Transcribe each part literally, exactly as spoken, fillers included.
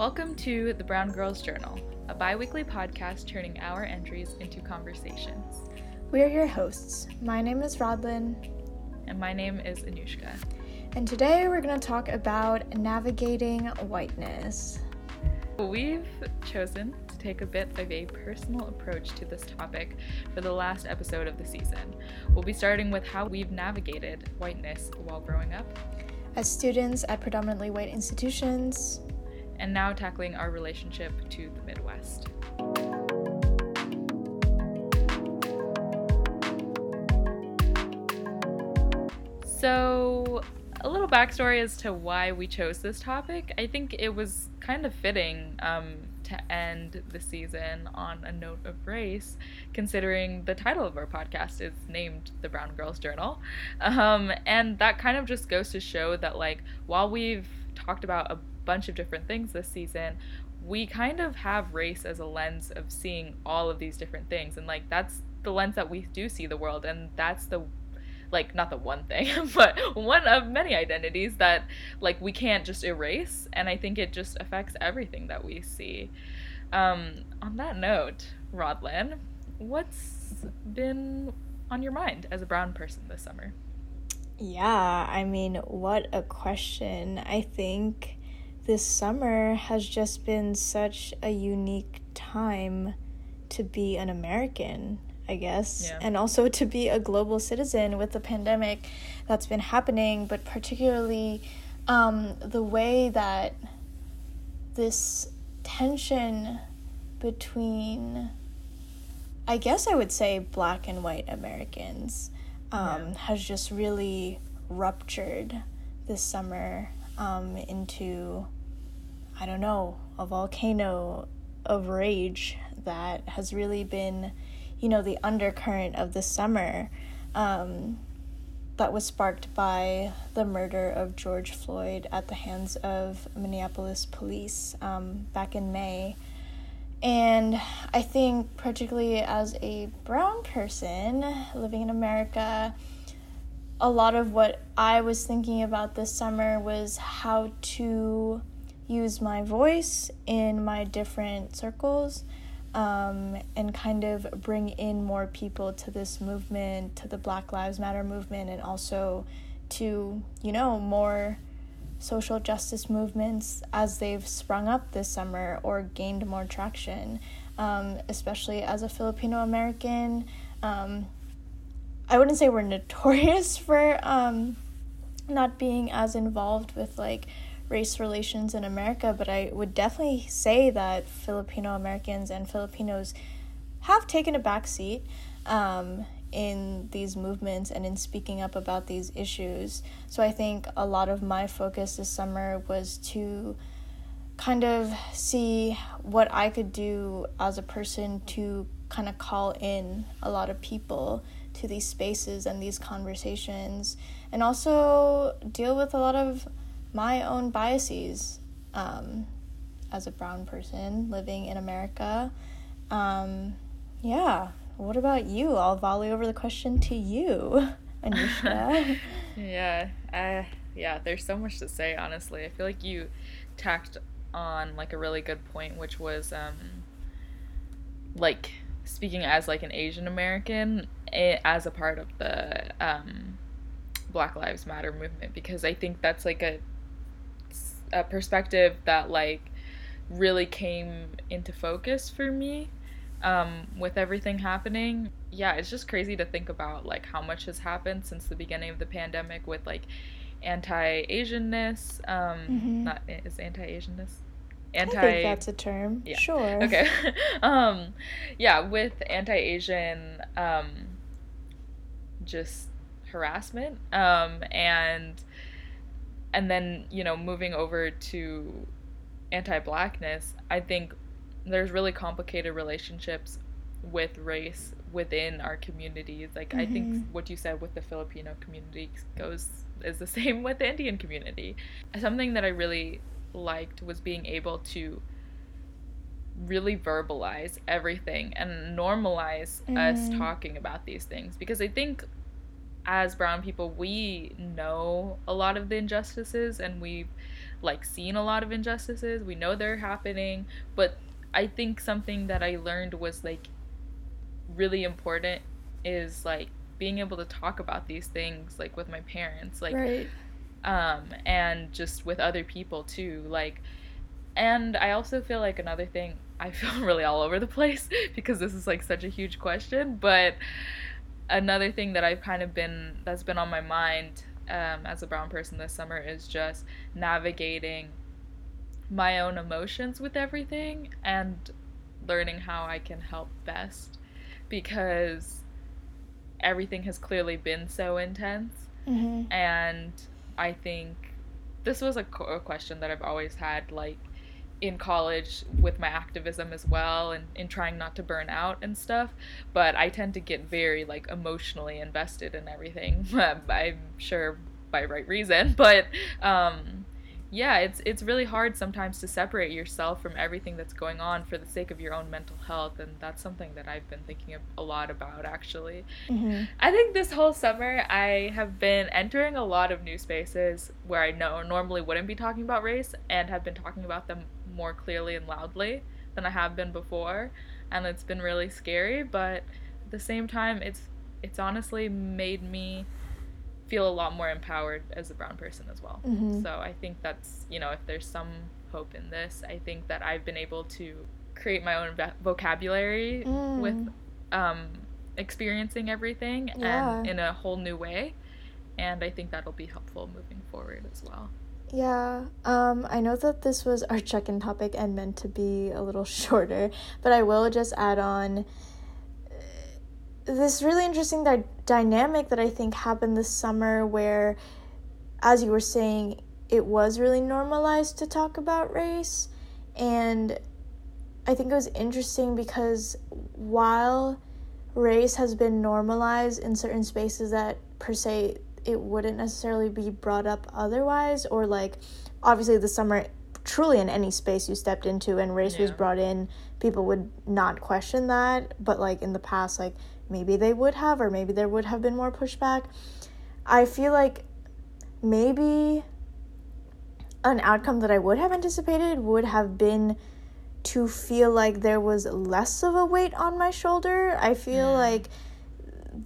Welcome to the Brown Girls Journal, a bi-weekly podcast turning our entries into conversations. We are your hosts. My name is Rodlyn. And my name is Anushka. And today we're going to talk about navigating whiteness. We've chosen to take a bit of a personal approach to this topic for the last episode of the season. We'll be starting with how we've navigated whiteness while growing up, as students at predominantly white institutions, and now tackling our relationship to the Midwest. So, a little backstory as to why we chose this topic. I think it was kind of fitting um, to end the season on a note of race, considering the title of our podcast is named The Brown Girls Journal. Um, and that kind of just goes to show that, like, while we've talked about a bunch of different things this season, we kind of have race as a lens of seeing all of these different things. And, like, that's the lens that we do see the world, and that's the like, not the one thing, but one of many identities that, like, we can't just erase, and I think it just affects everything that we see. Um, on that note, Rodlyn, what's been on your mind as a brown person this summer? Yeah, I mean, what a question. I think this summer has just been such a unique time to be an American, I guess, yeah. And also to be a global citizen with the pandemic that's been happening, but particularly um, the way that this tension between, I guess I would say, Black and white Americans um, yeah. has just really ruptured this summer um, into, I don't know, a volcano of rage that has really been, you know, the undercurrent of the summer um, that was sparked by the murder of George Floyd at the hands of Minneapolis police um, back in May. And I think particularly as a brown person living in America, a lot of what I was thinking about this summer was how to use my voice in my different circles, Um, and kind of bring in more people to this movement, to the Black Lives Matter movement, and also to, you know, more social justice movements as they've sprung up this summer or gained more traction, um, especially as a Filipino American. Um, I wouldn't say we're notorious for um, not being as involved with, like, race relations in America, but I would definitely say that Filipino Americans and Filipinos have taken a backseat um, in these movements and in speaking up about these issues. So I think a lot of my focus this summer was to kind of see what I could do as a person to kind of call in a lot of people to these spaces and these conversations, and also deal with a lot of my own biases um, as a brown person living in America. Um, yeah, what about you? I'll volley over the question to you, Anushka. yeah, uh, yeah, there's so much to say, honestly. I feel like you tacked on, like, a really good point, which was, um, like, speaking as, like, an Asian American it, as a part of the um, Black Lives Matter movement, because I think that's, like, a a perspective that, like, really came into focus for me um, with everything happening. Yeah, it's just crazy to think about, like, how much has happened since the beginning of the pandemic with, like, anti-Asianness. Um, mm-hmm. Not is anti-Asianness. Anti. I think that's a term. Yeah. Sure. Okay. um, yeah, with anti-Asian, um, just harassment, um, and. And then, you know, moving over to anti-Blackness, I think there's really complicated relationships with race within our communities. Like, mm-hmm. I think what you said with the Filipino community goes is the same with the Indian community. Something that I really liked was being able to really verbalize everything and normalize mm-hmm. us talking about these things. Because I think, as brown people, we know a lot of the injustices, and we've like seen a lot of injustices. We know they're happening, but I think something that I learned was like really important is like being able to talk about these things like with my parents, like right. um and just with other people too, like. And I also feel like another thing, I feel really all over the place because this is like such a huge question, but another thing that I've kind of been, that's been on my mind um, as a brown person this summer is just navigating my own emotions with everything and learning how I can help best, because everything has clearly been so intense. Mm-hmm. And I think this was a, co- a question that I've always had, like, in college with my activism as well, and in trying not to burn out and stuff, but I tend to get very like emotionally invested in everything. I'm sure by right reason, but um yeah, it's it's really hard sometimes to separate yourself from everything that's going on for the sake of your own mental health, and that's something that I've been thinking of a lot about, actually. Mm-hmm. I think this whole summer I have been entering a lot of new spaces where I know normally wouldn't be talking about race, and have been talking about them more clearly and loudly than I have been before, and it's been really scary, but at the same time, it's it's honestly made me feel a lot more empowered as a brown person as well. Mm-hmm. So I think that's, you know, if there's some hope in this, I think that I've been able to create my own va- vocabulary mm. with um, experiencing everything yeah. and in a whole new way. And I think that'll be helpful moving forward as well. Yeah, um, I know that this was our check-in topic and meant to be a little shorter, but I will just add on this really interesting di- dynamic that I think happened this summer where, as you were saying, it was really normalized to talk about race. And I think it was interesting because while race has been normalized in certain spaces that per se it wouldn't necessarily be brought up otherwise, or like obviously this summer truly in any space you stepped into and race yeah. was brought in, people would not question that, but like in the past, like maybe they would have, or maybe there would have been more pushback. I feel like maybe an outcome that I would have anticipated would have been to feel like there was less of a weight on my shoulder. I feel mm. like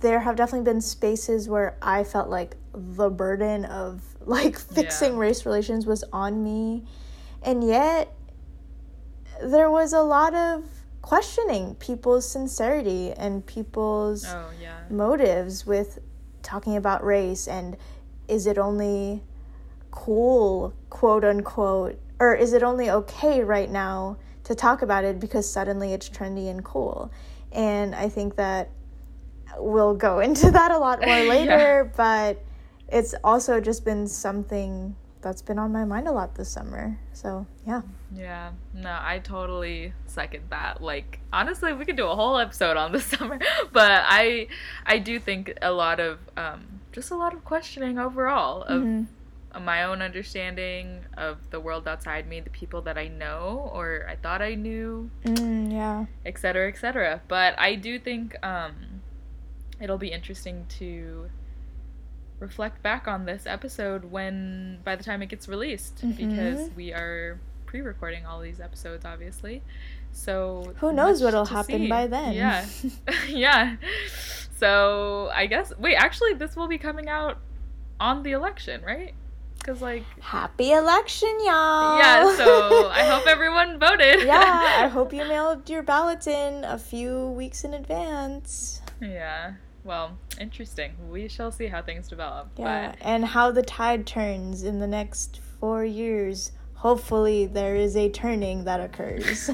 there have definitely been spaces where I felt like the burden of like fixing yeah. race relations was on me, and yet there was a lot of questioning people's sincerity and people's oh, yeah. motives with talking about race, and is it only cool, quote unquote, or is it only okay right now to talk about it because suddenly it's trendy and cool? And I think that we'll go into that a lot more later, yeah. but it's also just been something that's been on my mind a lot this summer. So yeah yeah no I totally second that. Like honestly, we could do a whole episode on this summer, but I I do think a lot of um just a lot of questioning overall of mm-hmm. my own understanding of the world outside me, the people that I know or I thought I knew, mm, yeah etc etc but I do think um it'll be interesting to reflect back on this episode when by the time it gets released, mm-hmm. because we are pre-recording all these episodes obviously, so who knows what'll happen see. by then. Yeah yeah so I guess wait actually this will be coming out on the election, right? Because like happy election, y'all. Yeah, so I hope everyone voted. Yeah, I hope you mailed your ballots in a few weeks in advance. Yeah. Well, interesting. We shall see how things develop. Yeah, but and how the tide turns in the next four years. Hopefully, there is a turning that occurs.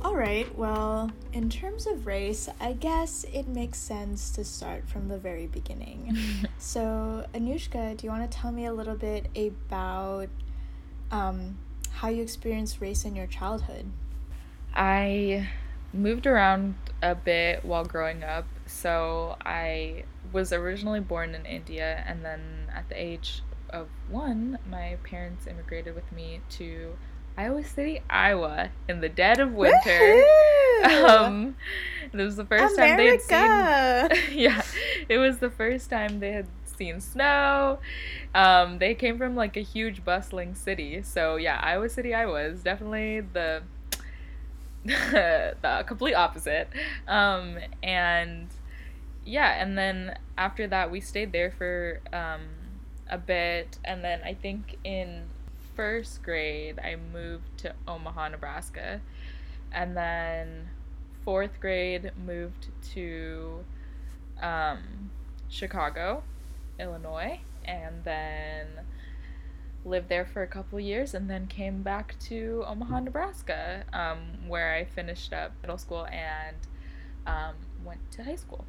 All right, well, in terms of race, I guess it makes sense to start from the very beginning. So, Anushka, do you want to tell me a little bit about um, how you experienced race in your childhood? I moved around a bit while growing up. So I was originally born in India, and then at the age of one, my parents immigrated with me to Iowa City, Iowa, in the dead of winter. Um, it was the first America. time they had seen. Yeah, it was the first time they had seen snow. Um, they came from like a huge bustling city, so yeah, Iowa City, Iowa is definitely the the complete opposite. Um, and yeah, and then after that, we stayed there for um a bit, and then I think in first grade I moved to Omaha, Nebraska, and then fourth grade moved to um, Chicago, Illinois, and then lived there for a couple years, and then came back to Omaha, Nebraska, um, where I finished up middle school and um, went to high school.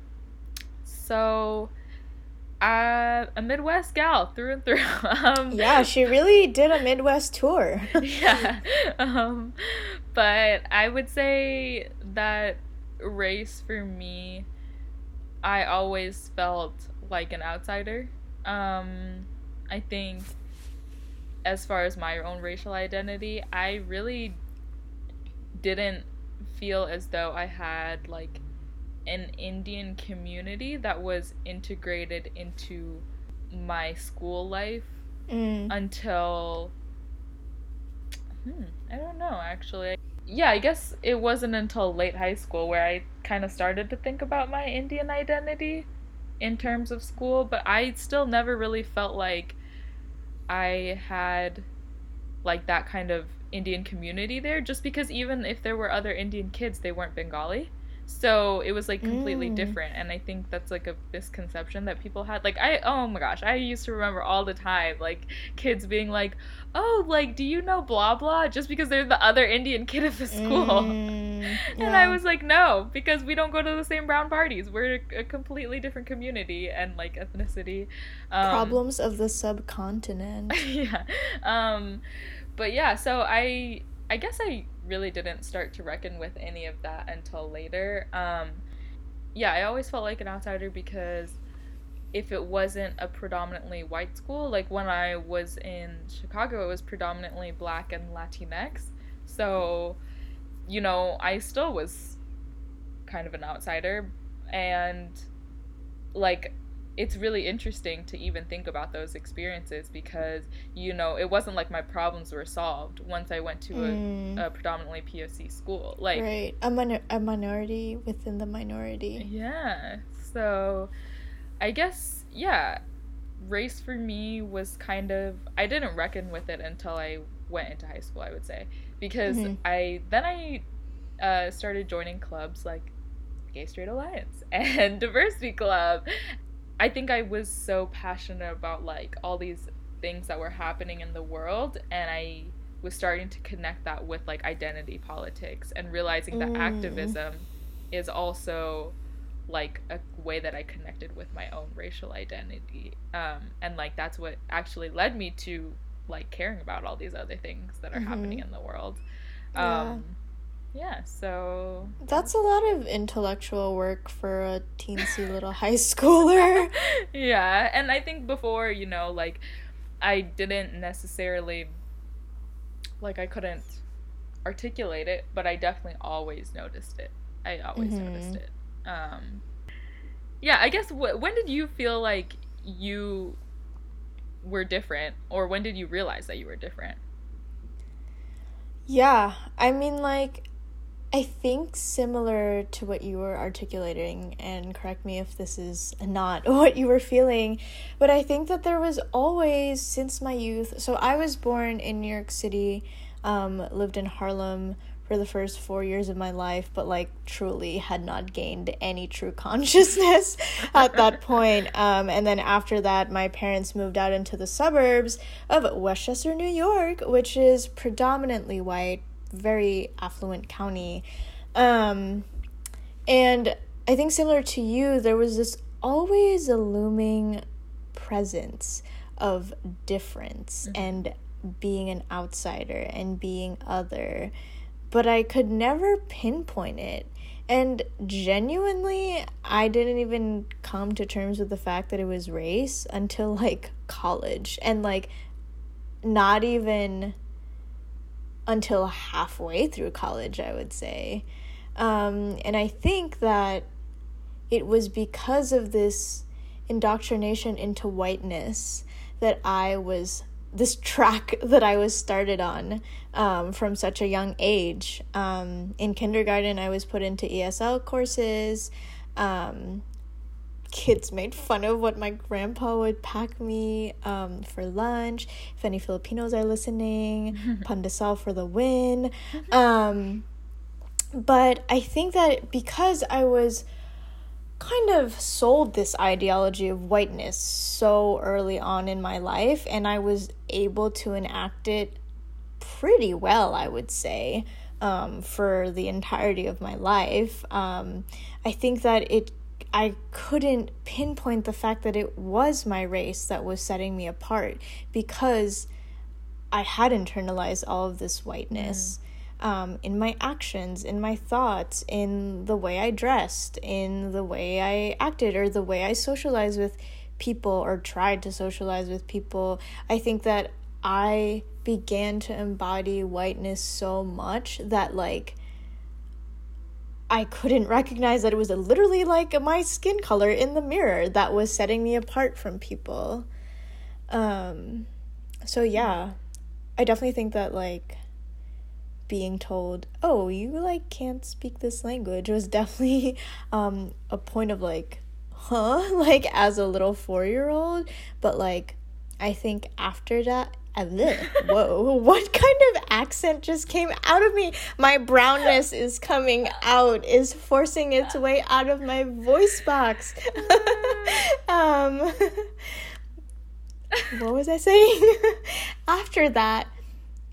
So Uh, a Midwest gal through and through. Um, yeah, she really did a Midwest tour. yeah, um, but I would say that race for me, I always felt like an outsider. Um, I think as far as my own racial identity, I really didn't feel as though I had like an Indian community that was integrated into my school life mm. until hmm, I don't know actually yeah I guess it wasn't until late high school where I kind of started to think about my Indian identity in terms of school, but I still never really felt like I had like that kind of Indian community there, just because even if there were other Indian kids, they weren't Bengali. So it was, like, completely mm. different, and I think that's, like, a misconception that people had. Like, I, oh my gosh, I used to remember all the time, like, kids being like, oh, like, do you know blah blah? Just because they're the other Indian kid at the school. Mm. Yeah. And I was like, no, because we don't go to the same brown parties. We're a completely different community and, like, ethnicity. Um, Problems of the subcontinent. yeah. Um, but, yeah, so I, I guess I... really didn't start to reckon with any of that until later. Um, yeah, I always felt like an outsider because if it wasn't a predominantly white school, like when I was in Chicago, it was predominantly Black and Latinx. So, you know, I still was kind of an outsider. And, like, it's really interesting to even think about those experiences because, you know, it wasn't like my problems were solved once I went to mm. a, a predominantly P O C school. Like, right. A, minor- a minority within the minority. Yeah. So I guess, yeah, race for me was kind of, I didn't reckon with it until I went into high school, I would say, because mm-hmm. I, then I uh, started joining clubs like Gay Straight Alliance and Diversity Club. I think I was so passionate about, like, all these things that were happening in the world, and I was starting to connect that with, like, identity politics and realizing that mm. activism is also, like, a way that I connected with my own racial identity. Um, and, like, that's what actually led me to, like, caring about all these other things that are mm-hmm. happening in the world. Um, yeah. yeah, so... That's a lot of intellectual work for a teensy little high schooler. Yeah, and I think before, you know, like, I didn't necessarily, like, I couldn't articulate it, but I definitely always noticed it. I always mm-hmm. noticed it. Um, yeah, I guess, wh- when did you feel like you were different, or when did you realize that you were different? Yeah, I mean, like, I think similar to what you were articulating, and correct me if this is not what you were feeling, but I think that there was always, since my youth, so I was born in New York City, um, lived in Harlem for the first four years of my life, but, like, truly had not gained any true consciousness at that point. Um, and then after that, my parents moved out into the suburbs of Westchester, New York, which is predominantly white, very affluent county. Um, and I think similar to you, there was this always a looming presence of difference mm-hmm. and being an outsider and being other. But I could never pinpoint it. And genuinely, I didn't even come to terms with the fact that it was race until, like, college. And, like, not even until halfway through college, I would say. Um, and I think that it was because of this indoctrination into whiteness that I was, this track that I was started on um, from such a young age. Um, in kindergarten, I was put into E S L courses. Um, kids made fun of what my grandpa would pack me um, for lunch. If any Filipinos are listening, pandesal for the win. Um, but I think that because I was kind of sold this ideology of whiteness so early on in my life, and I was able to enact it pretty well, I would say, um, for the entirety of my life. Um, I think that it, I couldn't pinpoint the fact that it was my race that was setting me apart because I had internalized all of this whiteness. Mm. Um, in my actions, in my thoughts, in the way I dressed, in the way I acted, or the way I socialized with people or tried to socialize with people. I think that I began to embody whiteness so much that, like, I couldn't recognize that it was literally, like, my skin color in the mirror that was setting me apart from people. Um, so, yeah, I definitely think that, like, being told, oh, you, like, can't speak this language was definitely um a point of, like, huh, like, as a little four-year-old. But, like, I think after that, I lit. Whoa, what kind of accent just came out of me? My brownness is coming out, is forcing its way out of my voice box. um what was I saying? After that,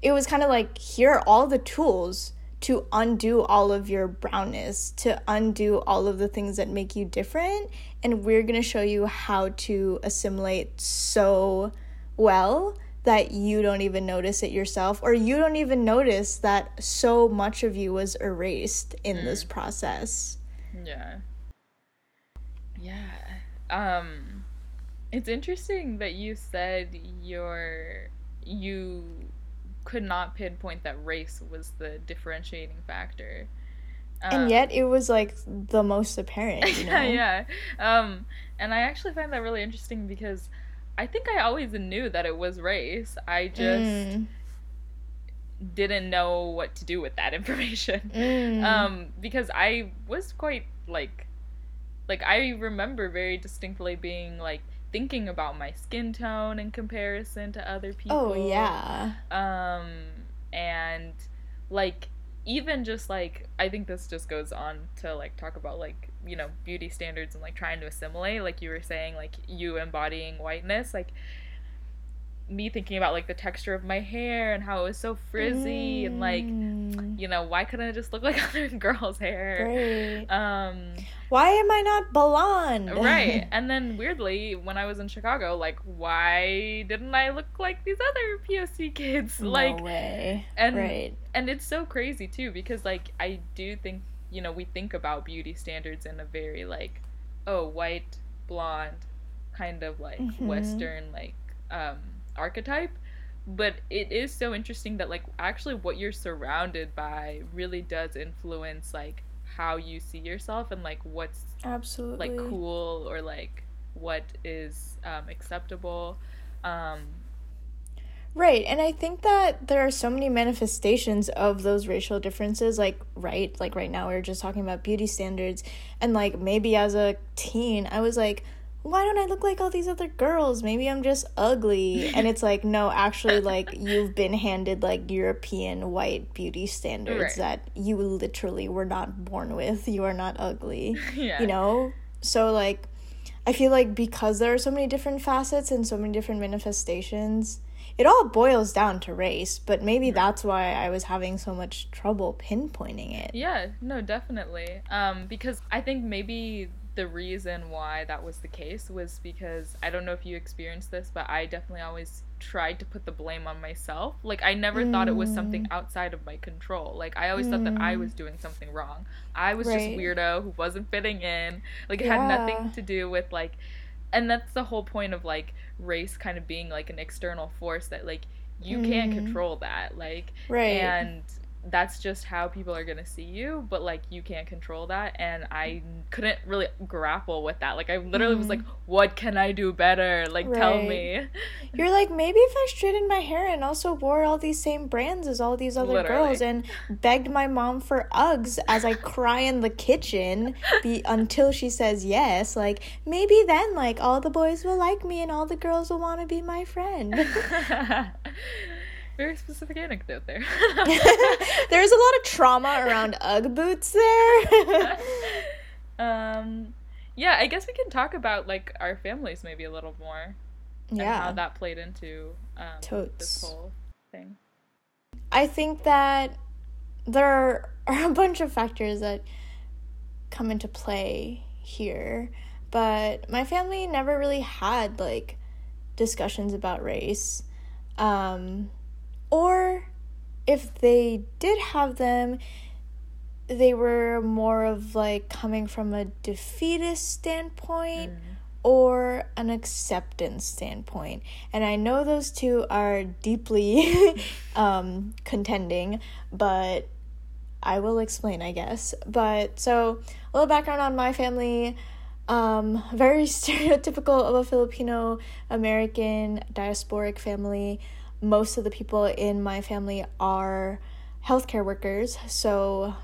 it was kind of like, here are all the tools to undo all of your brownness, to undo all of the things that make you different, and we're going to show you how to assimilate so well that you don't even notice it yourself, or you don't even notice that so much of you was erased in mm. this process. Yeah. Yeah. Um, it's interesting that you said your, you... could not pinpoint that race was the differentiating factor. Um, and yet it was, like, the most apparent, you know? Yeah, yeah. Um, and I actually find that really interesting because I think I always knew that it was race. I just mm. didn't know what to do with that information. Mm. Um, because I was quite, like, like, I remember very distinctly being, like, thinking about my skin tone in comparison to other people. Oh, yeah. Um, and, like, even just, like, I think this just goes on to, like, talk about, like, you know, beauty standards and, like, trying to assimilate. Like, you were saying, like, you embodying whiteness. Like, me thinking about, like, the texture of my hair and how it was so frizzy. Mm. And, like, you know, why couldn't it just look like other girls' hair? Right. Um, why am I not blonde? Right. And then, weirdly, when I was in Chicago, like, why didn't I look like these other P O C kids? No like, way. And, right. And it's so crazy, too, because, like, I do think, you know, we think about beauty standards in a very, like, oh, white, blonde, kind of, like, mm-hmm. Western, like, um... archetype, but it is so interesting that, like, actually what you're surrounded by really does influence, like, how you see yourself and, like, what's absolutely, like, cool or, like, what is um acceptable. Um right. And I think that there are so many manifestations of those racial differences, like, right like right now we we're just talking about beauty standards, and, like, maybe as a teen I was like, why don't I look like all these other girls? Maybe I'm just ugly. And it's like, no, actually, like, you've been handed, like, European white beauty standards right. that you literally were not born with. You are not ugly, yeah. you know? So, like, I feel like because there are so many different facets and so many different manifestations, it all boils down to race. But maybe right. that's why I was having so much trouble pinpointing it. Yeah, no, definitely. Um, because I think maybe the reason why that was the case was because, I don't know if you experienced this, but I definitely always tried to put the blame on myself. Like, I never mm. thought it was something outside of my control. Like, I always mm. thought that I was doing something wrong. I was right. just weirdo who wasn't fitting in. Like, it yeah. had nothing to do with, like, and that's the whole point of, like, race kind of being, like, an external force that, like, you mm. can't control that. Like, right. and that's just how people are gonna see you, but like you can't control that. And I couldn't really grapple with that. Like I literally mm-hmm. was like, what can I do better? Like right. tell me. You're like, maybe if I straightened my hair and also wore all these same brands as all these other literally. girls and begged my mom for Uggs as I cry in the kitchen be- until she says yes, like maybe then like all the boys will like me and all the girls will want to be my friend. Very specific anecdote there. There's a lot of trauma around Ugg boots there. um, yeah, I guess we can talk about, like, our families maybe a little more. Yeah. And how that played into um, Totes. this whole thing. I think that there are a bunch of factors that come into play here. But my family never really had, like, discussions about race. Um... Or if they did have them, they were more of like coming from a defeatist standpoint mm. or an acceptance standpoint. And I know those two are deeply um, contending, but I will explain, I guess. But so a little background on my family. Um, very stereotypical of a Filipino American diasporic family. Most of the people in my family are healthcare workers, so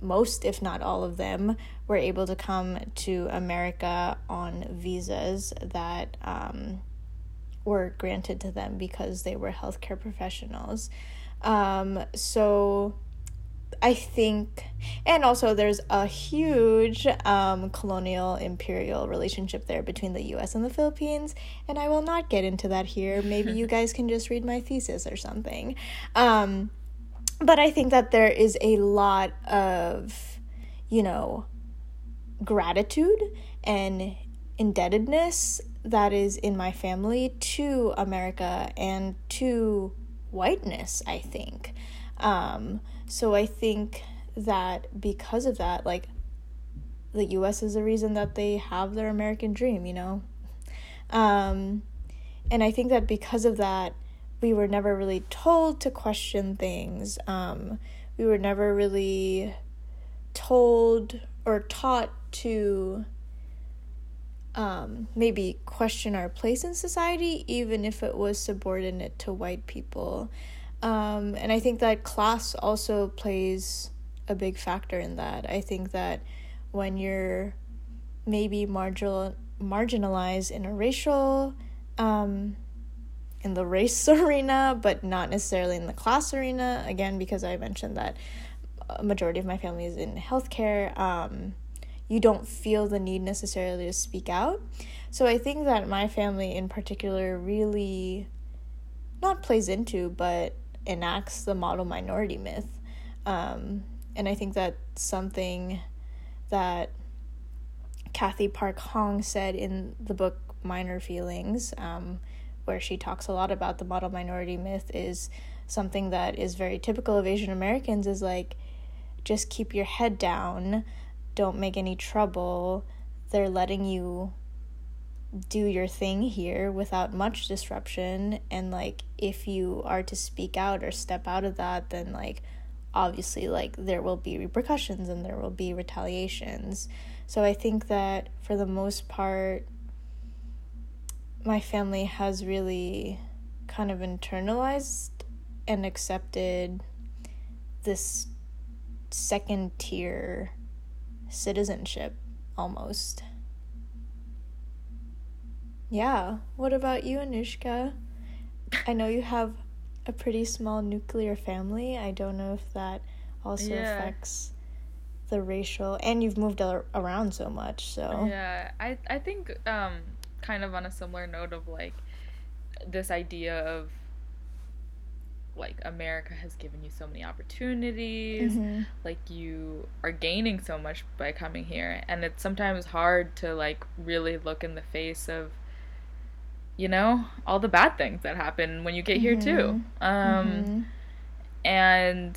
most, if not all of them, were able to come to America on visas that um, were granted to them because they were healthcare professionals. Um, so I think, and also there's a huge um, colonial imperial relationship there between the U S and the Philippines, and I will not get into that here. Maybe you guys can just read my thesis or something. Um, but I think that there is a lot of, you know, gratitude and indebtedness that is in my family to America and to whiteness, I think. Um, so I think that because of that, like, the U S is the reason that they have their American dream, you know? Um, and I think that because of that, we were never really told to question things. Um, we were never really told or taught to, um, maybe question our place in society, even if it was subordinate to white people. Um, and I think that class also plays a big factor in that. I think that when you're maybe marginal marginalized in a racial, um, in the race arena, but not necessarily in the class arena, again, because I mentioned that a majority of my family is in healthcare, um, you don't feel the need necessarily to speak out. So I think that my family in particular really, not plays into, but enacts the model minority myth. Um, and I think that's something that Kathy Park Hong said in the book Minor Feelings, um, where she talks a lot about the model minority myth, is something that is very typical of Asian Americans, is like, just keep your head down, don't make any trouble, they're letting you do your thing here without much disruption, and like if you are to speak out or step out of that, then like obviously like there will be repercussions and there will be retaliations. So I think that for the most part my family has really kind of internalized and accepted this second tier citizenship almost. Yeah. What about you, Anushka? I know you have a pretty small nuclear family. I don't know if that also yeah. affects the racial... And you've moved al- around so much, so... Yeah. I, I think um, kind of on a similar note of, like, this idea of, like, America has given you so many opportunities. Mm-hmm. Like, you are gaining so much by coming here. And it's sometimes hard to, like, really look in the face of, you know, all the bad things that happen when you get mm-hmm. here too. Um, mm-hmm. And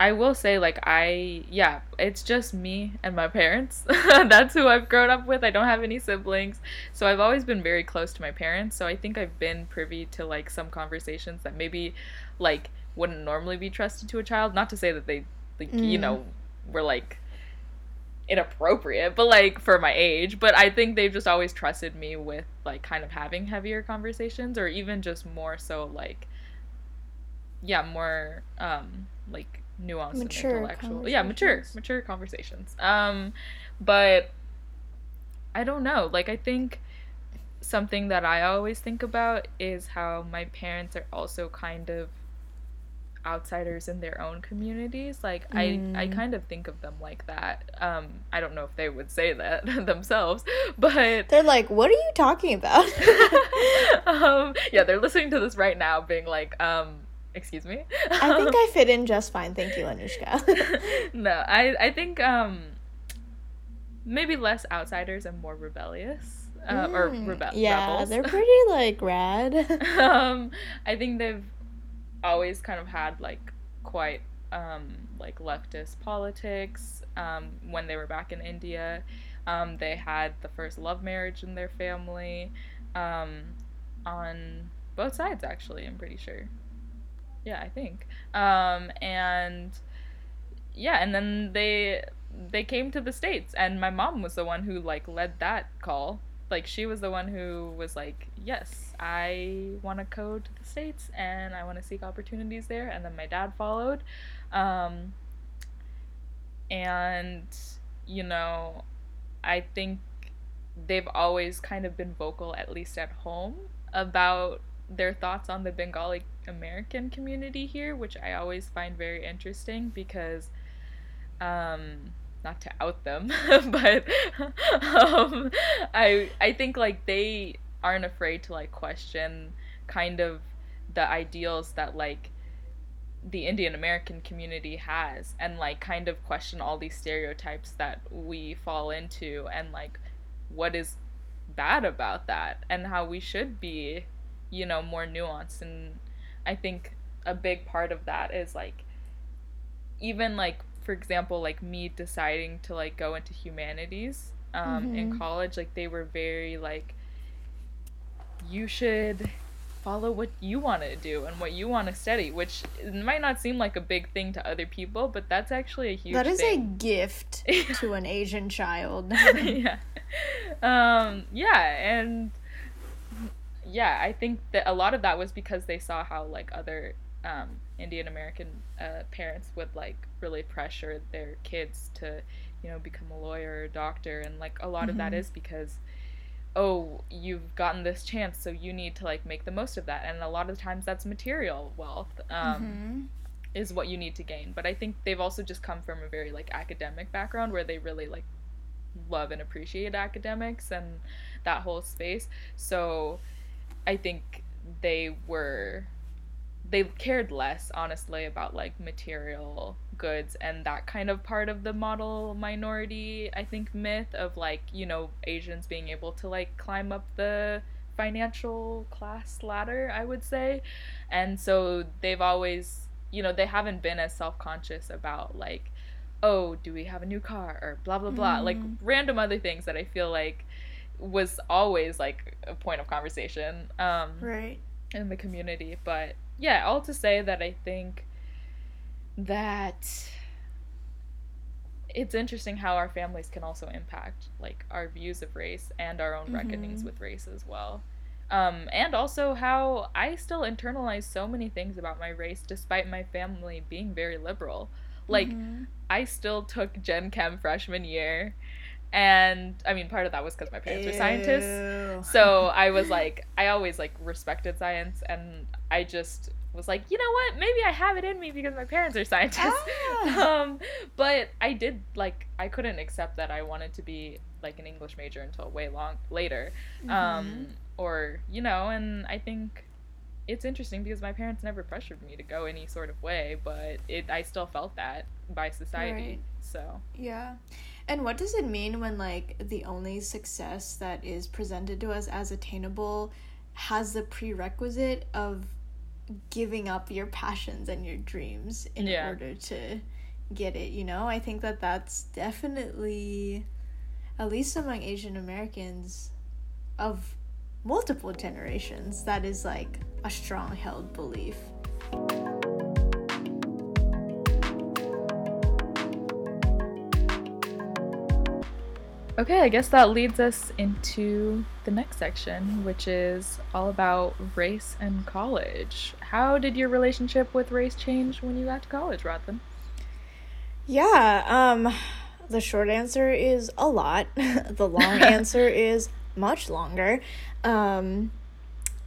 I will say, like, I, yeah, it's just me and my parents. That's who I've grown up with. I don't have any siblings. So I've always been very close to my parents. So I think I've been privy to, like, some conversations that maybe, like, wouldn't normally be trusted to a child. Not to say that they, like, mm. you know, were, like, inappropriate, but, like, for my age. But I think they've just always trusted me with, like, kind of having heavier conversations, or even just more so, like, yeah, more, um, like, nuanced mature and intellectual, yeah, mature mature conversations. Um but I don't know, like, I think something that I always think about is how my parents are also kind of outsiders in their own communities, like, mm. I I kind of think of them like that. um I don't know if they would say that themselves, but they're like, what are you talking about? Um yeah, they're listening to this right now being like, um excuse me. I think I fit in just fine. Thank you, Anushka. No, I, I think um, maybe less outsiders and more rebellious. Uh, mm, or rebe- yeah, rebels. Yeah, they're pretty, like, rad. um, I think they've always kind of had, like, quite, um, like, leftist politics. Um, when they were back in India. Um, they had the first love marriage in their family. Um, on both sides, actually, I'm pretty sure. Yeah, I think. Um, and yeah, and then they they came to the States, and my mom was the one who, like, led that call. Like, she was the one who was like, yes, I want to go to the States, and I want to seek opportunities there. And then my dad followed. Um, and, you know, I think they've always kind of been vocal, at least at home, about their thoughts on the Bengali American community here, which I always find very interesting because, um, not to out them, but um, I I think, like, they aren't afraid to, like, question kind of the ideals that, like, the Indian American community has, and, like, kind of question all these stereotypes that we fall into, and, like, what is bad about that, and how we should be, you know, more nuanced. And I think a big part of that is, like, even, like, for example, like, me deciding to, like, go into humanities um, mm-hmm. in college, like, they were very, like, you should follow what you want to do and what you want to study, which might not seem like a big thing to other people, but that's actually a huge thing. That is thing. a gift to an Asian child. Yeah. Um, yeah, and... yeah, I think that a lot of that was because they saw how, like, other um, Indian American uh, parents would, like, really pressure their kids to, you know, become a lawyer or a doctor. And, like, a lot mm-hmm. of that is because, oh, you've gotten this chance, so you need to, like, make the most of that. And a lot of times that's material wealth um, mm-hmm. is what you need to gain. But I think they've also just come from a very, like, academic background where they really, like, love and appreciate academics and that whole space. So... I think they were, they cared less, honestly, about, like, material goods and that kind of part of the model minority, I think, myth of, like, you know, Asians being able to, like, climb up the financial class ladder, I would say. And so they've always, you know, they haven't been as self-conscious about, like, oh, do we have a new car or blah, blah, blah, mm-hmm. like random other things that I feel like was always, like, a point of conversation um right in the community. But yeah, all to say that I think that it's interesting how our families can also impact, like, our views of race and our own mm-hmm. reckonings with race as well, um and also how I still internalize so many things about my race despite my family being very liberal, like mm-hmm. I still took Gen Chem freshman year. And, I mean, part of that was because my parents Ew. were scientists, so I was, like, I always, like, respected science, and I just was like, you know what, maybe I have it in me because my parents are scientists, ah. um, but I did, like, I couldn't accept that I wanted to be, like, an English major until way long later, mm-hmm. um, or, you know, and I think it's interesting because my parents never pressured me to go any sort of way, but it, I still felt that by society, right. so. Yeah. And what does it mean when, like, the only success that is presented to us as attainable has the prerequisite of giving up your passions and your dreams in yeah. order to get it, you know? I think that that's definitely, at least among Asian Americans of multiple generations, that is like a strong held belief. Okay, I guess that leads us into the next section, which is all about race and college. How did your relationship with race change when you got to college, Rodlyn? Yeah, um, the short answer is a lot. The long answer is much longer. Um,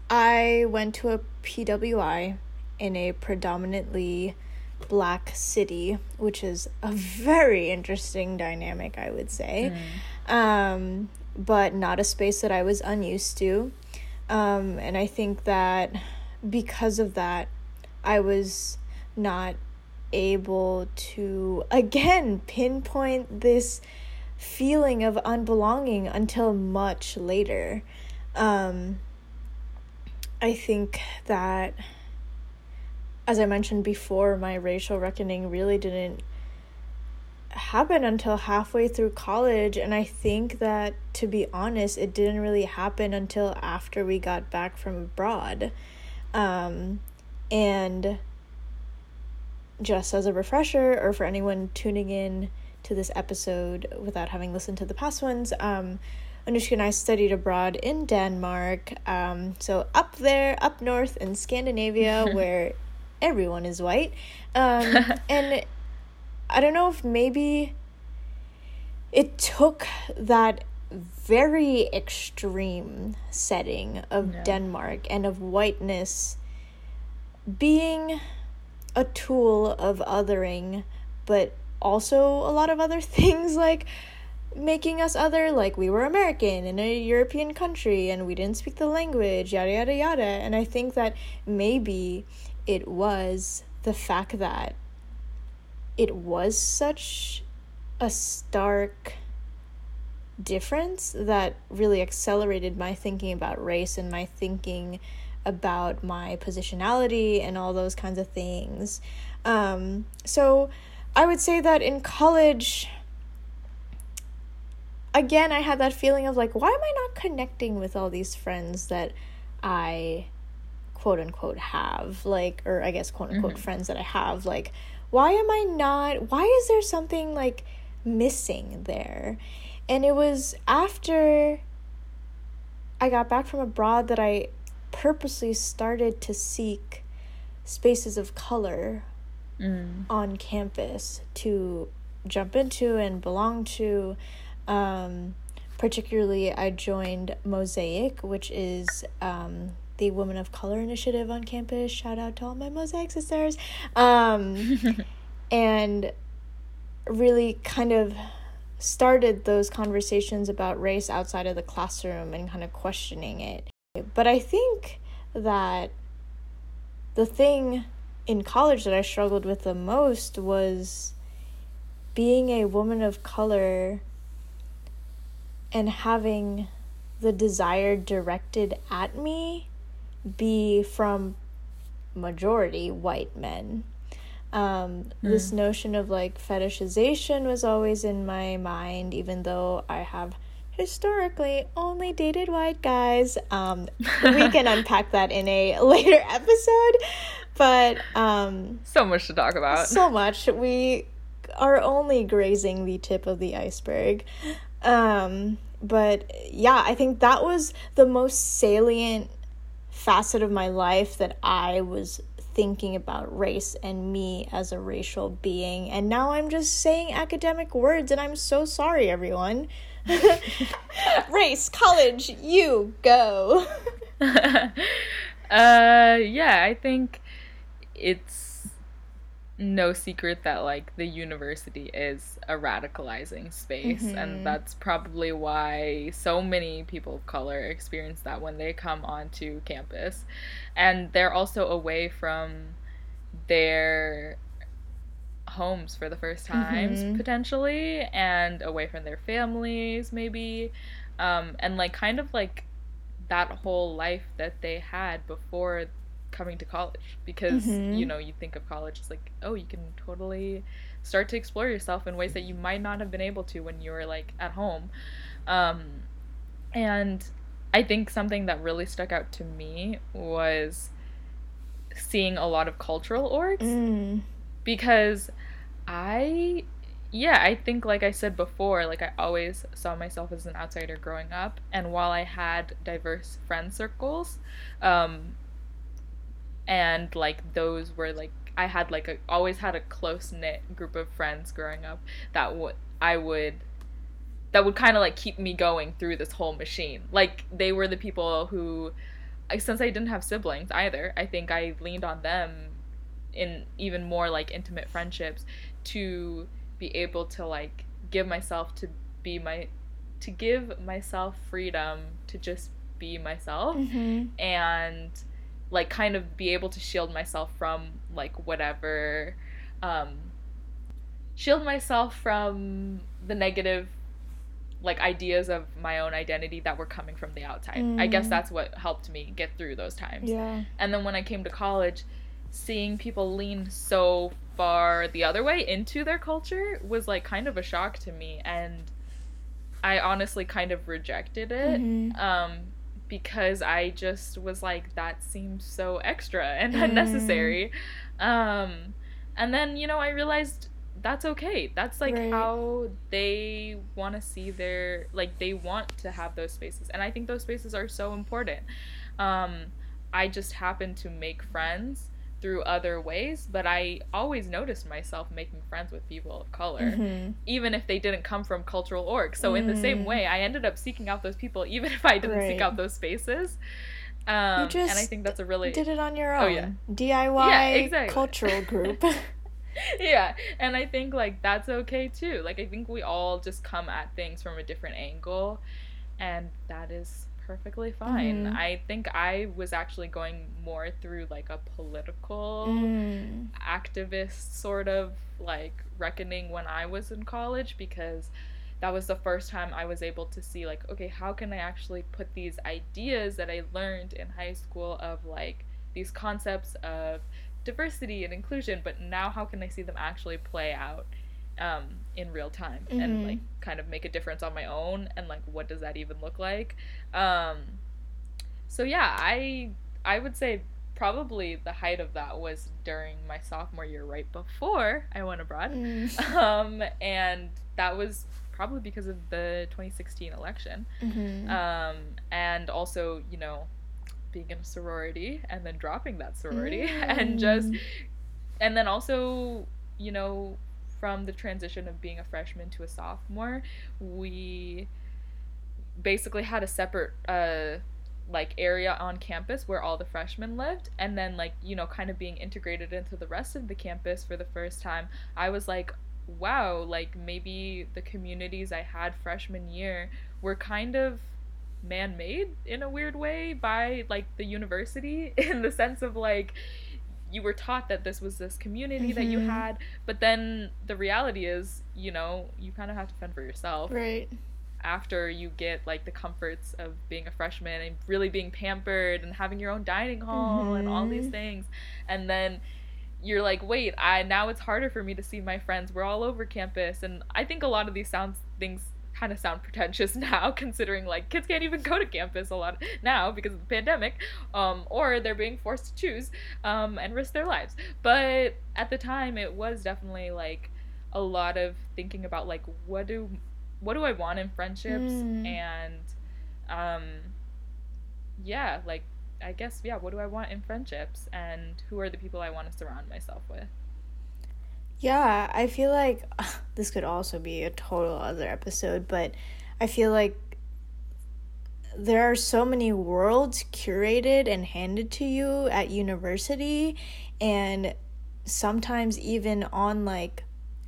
I went to a P W I in a predominantly Black city, which is a very interesting dynamic, I would say. Mm. Um, but not a space that I was unused to. Um, and I think that because of that, I was not able to, again, pinpoint this feeling of unbelonging until much later. Um, I think that, as I mentioned before, my racial reckoning really didn't happen until halfway through college, and I think that, to be honest, it didn't really happen until after we got back from abroad. Um, and just as a refresher, or for anyone tuning in to this episode without having listened to the past ones, um, Anushka and I studied abroad in Denmark, um, so up there, up north in Scandinavia, where everyone is white. Um, and I don't know if maybe it took that very extreme setting of no. Denmark and of whiteness being a tool of othering, but also a lot of other things like making us other, like we were American in a European country and we didn't speak the language, yada, yada, yada. And I think that maybe it was the fact that it was such a stark difference that really accelerated my thinking about race and my thinking about my positionality and all those kinds of things. Um, so I would say that in college, again, I had that feeling of like, why am I not connecting with all these friends that I quote-unquote have, like, or I guess quote-unquote mm-hmm. friends that I have, like, why am I not, why is there something, like, missing there? And it was after I got back from abroad that I purposely started to seek spaces of color mm. on campus to jump into and belong to. Um, particularly, I joined Mosaic, which is, um, the Women of Color Initiative on campus. Shout out to all my Mosaic sisters. Um, and really kind of started those conversations about race outside of the classroom and kind of questioning it. But I think that the thing in college that I struggled with the most was being a woman of color and having the desire directed at me be from majority white men. Um, mm. This notion of like fetishization was always in my mind, even though I have historically only dated white guys. Um, we can unpack that in a later episode, but um, so much to talk about. So much. We are only grazing the tip of the iceberg. Um, but yeah, I think that was the most salient facet of my life that I was thinking about race and me as a racial being. And now I'm just saying academic words, and I'm so sorry, everyone. Race, college, you go. uh, yeah, I think it's no secret that, like, the university is a radicalizing space, mm-hmm. and that's probably why so many people of color experience that when they come onto campus. And they're also away from their homes for the first time, mm-hmm. potentially, and away from their families, maybe, um, and, like, kind of, like, that whole life that they had before coming to college, because mm-hmm. you know, you think of college as like, oh, you can totally start to explore yourself in ways that you might not have been able to when you were like at home. Um, and I think something that really stuck out to me was seeing a lot of cultural orgs, mm. because I, yeah, I think like I said before, like I always saw myself as an outsider growing up, and while I had diverse friend circles, um, and like those were like, I had like a, always had a close-knit group of friends growing up that w- I would that would kind of like keep me going through this whole machine. Like they were the people who, since I didn't have siblings either, I think I leaned on them in even more like intimate friendships to be able to like give myself to be my to give myself freedom to just be myself, mm-hmm. and like kind of be able to shield myself from like whatever, um, shield myself from the negative like ideas of my own identity that were coming from the outside. Mm. I guess that's what helped me get through those times. Yeah. And then when I came to college, seeing people lean so far the other way into their culture was like kind of a shock to me, and I honestly kind of rejected it. Mm-hmm. Um, because I just was like, that seems so extra and mm. unnecessary. Um, and then, you know, I realized that's okay. That's like right. how they want to see their, like they want to have those spaces. And I think those spaces are so important. Um, I just happened to make friends through other ways, but I always noticed myself making friends with people of color, mm-hmm. even if they didn't come from cultural orgs. So mm. in the same way, I ended up seeking out those people, even if I didn't right. seek out those spaces. Um, you just and I think that's a really did it on your own. Oh, yeah. D I Y yeah, exactly. Cultural group. Yeah, and I think like that's okay too. Like I think we all just come at things from a different angle, and that is perfectly fine. Mm. I think I was actually going more through like a political mm. activist sort of like reckoning when I was in college, because that was the first time I was able to see like, okay, how can I actually put these ideas that I learned in high school of like these concepts of diversity and inclusion, but now how can I see them actually play out um in real time, mm-hmm. and like kind of make a difference on my own, and like what does that even look like. Um so yeah, I I would say probably the height of that was during my sophomore year, right before I went abroad. Mm. Um and that was probably because of the twenty sixteen election, mm-hmm. um and also, you know, being in a sorority and then dropping that sorority, mm. and just and then also, you know, from the transition of being a freshman to a sophomore, we basically had a separate uh like area on campus where all the freshmen lived, and then like, you know, kind of being integrated into the rest of the campus for the first time, I was like, wow, like maybe the communities I had freshman year were kind of man-made in a weird way by like the university, in the sense of like you were taught that this was this community mm-hmm. that you had, but then the reality is, you know, you kind of have to fend for yourself. Right. After you get, like, the comforts of being a freshman and really being pampered and having your own dining hall mm-hmm. and all these things. And then you're like, wait, I now it's harder for me to see my friends. We're all over campus. And I think a lot of these sounds things kind of sound pretentious now, considering like kids can't even go to campus a lot now because of the pandemic, um or they're being forced to choose um and risk their lives. But at the time, it was definitely like a lot of thinking about like, what do what do I want in friendships, mm. and um yeah like I guess yeah what do I want in friendships, and who are the people I want to surround myself with. Yeah, I feel like uh, this could also be a total other episode, but I feel like there are so many worlds curated and handed to you at university, and sometimes even on like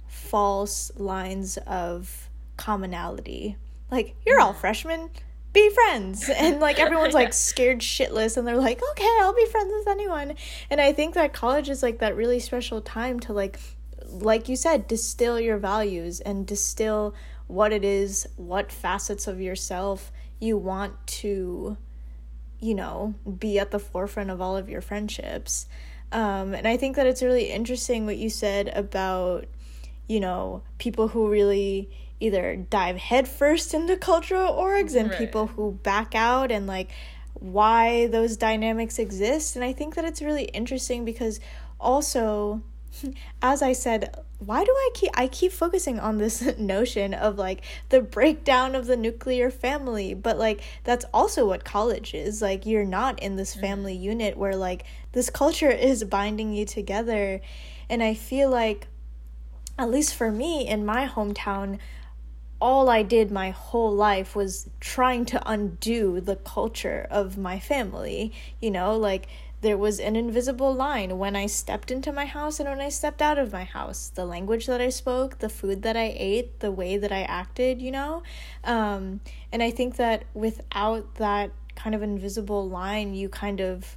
false lines of commonality. Like, you're all freshmen, be friends. And like everyone's like scared shitless, and they're like, okay, I'll be friends with anyone. And I think that college is like that really special time to like like you said, distill your values and distill what it is, what facets of yourself you want to, you know, be at the forefront of all of your friendships. Um, and I think that it's really interesting what you said about, you know, people who really either dive headfirst into cultural orgs and right. people who back out, and like why those dynamics exist. And I think that it's really interesting because also, as I said, why do I keep I keep focusing on this notion of like the breakdown of the nuclear family, but like that's also what college is. Like you're not in this family mm-hmm. unit where like this culture is binding you together. And I feel like, at least for me in my hometown, all I did my whole life was trying to undo the culture of my family, you know, like there was an invisible line when I stepped into my house and when I stepped out of my house, the language that I spoke, the food that I ate, the way that I acted, you know? Um, and I think that without that kind of invisible line, you kind of,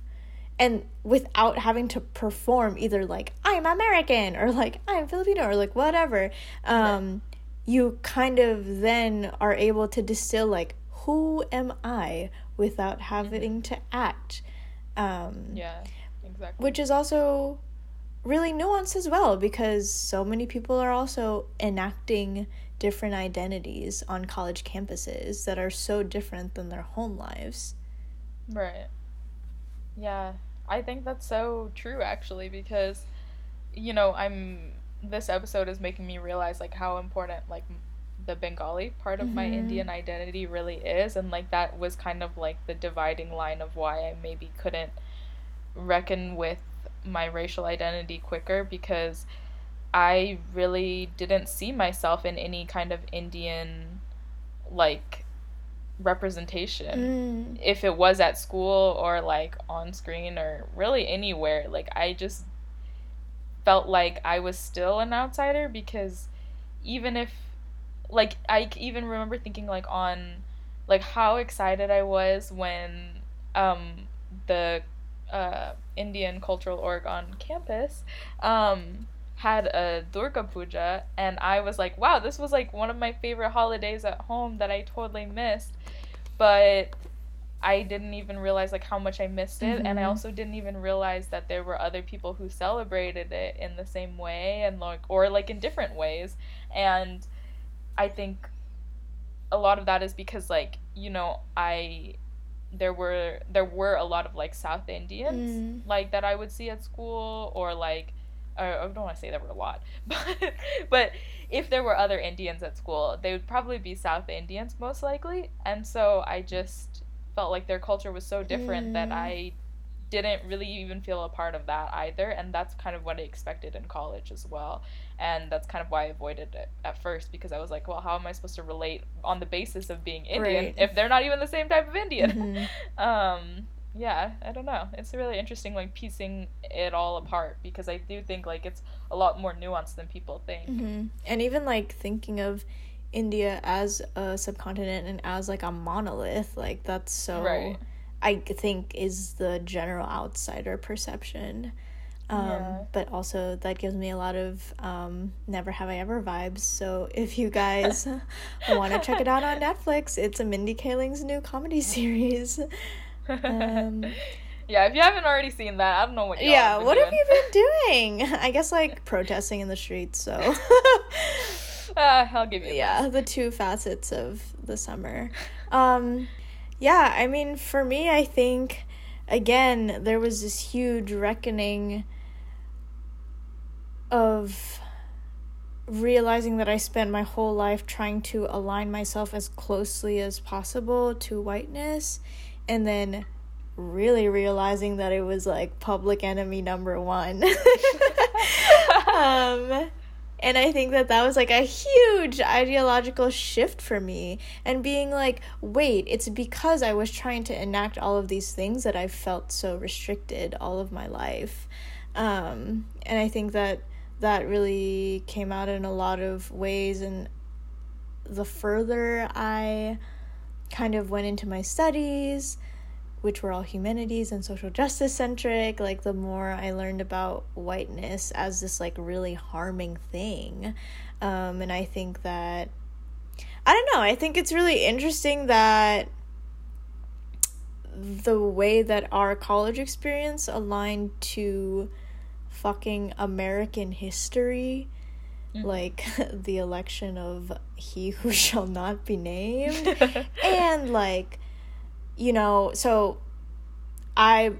and without having to perform either like, I'm American, or like, I'm Filipino, or like, whatever, um, you kind of then are able to distill like, who am I, without having to act? Um, yeah, exactly. Which is also really nuanced as well, because so many people are also enacting different identities on college campuses that are so different than their home lives. Right. Yeah, I think that's so true, actually, because, you know, I'm, this episode is making me realize, like, how important, like, the Bengali part of mm-hmm. my Indian identity really is, and like that was kind of like the dividing line of why I maybe couldn't reckon with my racial identity quicker, because I really didn't see myself in any kind of Indian like representation mm. if it was at school or like on screen or really anywhere. Like I just felt like I was still an outsider, because even if like, I even remember thinking, like, on, like, how excited I was when, um, the, uh, Indian cultural org on campus, um, had a Durga Puja, and I was like, wow, this was, like, one of my favorite holidays at home that I totally missed, but I didn't even realize, like, how much I missed it, mm-hmm. and I also didn't even realize that there were other people who celebrated it in the same way, and, like, or, like, in different ways, and I think a lot of that is because, like, you know, I, there were, there were a lot of, like, South Indians, mm. like, that I would see at school, or, like, I, I don't want to say there were a lot, but, but if there were other Indians at school, they would probably be South Indians, most likely, and so I just felt like their culture was so different mm. that I didn't really even feel a part of that either, and that's kind of what I expected in college as well, and that's kind of why I avoided it at first, because I was like, well, how am I supposed to relate on the basis of being Indian right. if they're not even the same type of Indian? Mm-hmm. um yeah I don't know, it's really interesting, like, piecing it all apart, because I do think, like, it's a lot more nuanced than people think. Mm-hmm. And even, like, thinking of India as a subcontinent and as, like, a monolith, like, that's so right. I think is the general outsider perception. Um, yeah. But also that gives me a lot of um, Never Have I Ever vibes. So if you guys want to check it out on Netflix, it's a Mindy Kaling's new comedy series. Um, yeah, if you haven't already seen that, I don't know what y'all yeah, what doing. Have you been doing? I guess, like, protesting in the streets, so. uh, I'll give you Yeah, that. The two facets of the summer. Um... Yeah, I mean, for me, I think, again, there was this huge reckoning of realizing that I spent my whole life trying to align myself as closely as possible to whiteness, and then really realizing that it was, like, public enemy number one. um... And I think that that was, like, a huge ideological shift for me. And being like, wait, it's because I was trying to enact all of these things that I felt so restricted all of my life. Um, and I think that that really came out in a lot of ways. And the further I kind of went into my studies, which were all humanities and social justice centric, like, the more I learned about whiteness as this, like, really harming thing. Um, and I think that, I don't know, I think it's really interesting that the way that our college experience aligned to fucking American history, mm-hmm. like the election of he who shall not be named, and like, you know, so I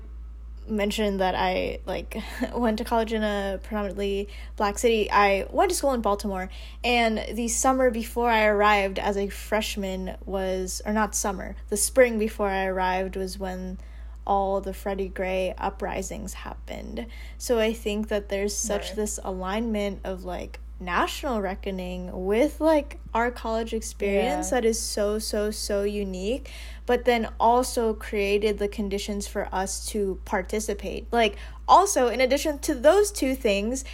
mentioned that I like went to college in a predominantly black city. I went to school in Baltimore, and the summer before I arrived as a freshman was, or not summer, the spring before I arrived was when all the Freddie Gray uprisings happened. So I think that there's such right. this alignment of like national reckoning with like our college experience yeah. that is so so so unique, but then also created the conditions for us to participate. Like, also in addition to those two things,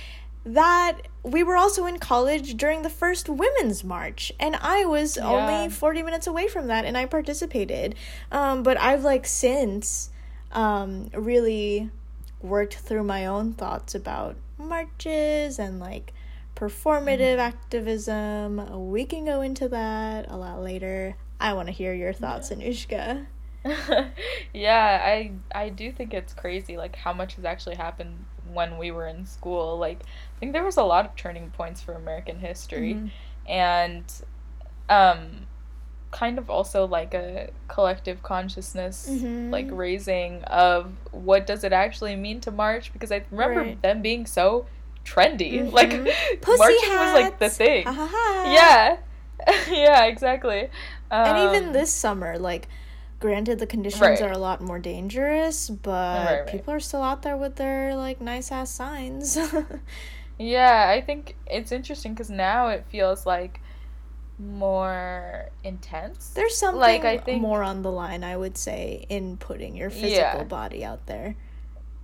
that we were also in college during the first women's march, and I was yeah. only forty minutes away from that, and I participated, um but I've like since um really worked through my own thoughts about marches and like performative mm-hmm. activism. We can go into that a lot later. I want to hear your thoughts, yeah. Anushka. yeah, I I do think it's crazy, like, how much has actually happened when we were in school. Like, I think there was a lot of turning points for American history, mm-hmm. and um, kind of also, like, a collective consciousness, mm-hmm. like, raising of what does it actually mean to march, because I remember right. them being so trendy, mm-hmm. like pussy marching hats was like the thing. Uh-huh. Yeah, yeah, exactly. Um, and even this summer, like, granted the conditions right. are a lot more dangerous, but right, right. people are still out there with their like nice ass signs. yeah, I think it's interesting because now it feels like more intense. There's something like, I think, more on the line, I would say, in putting your physical yeah. body out there.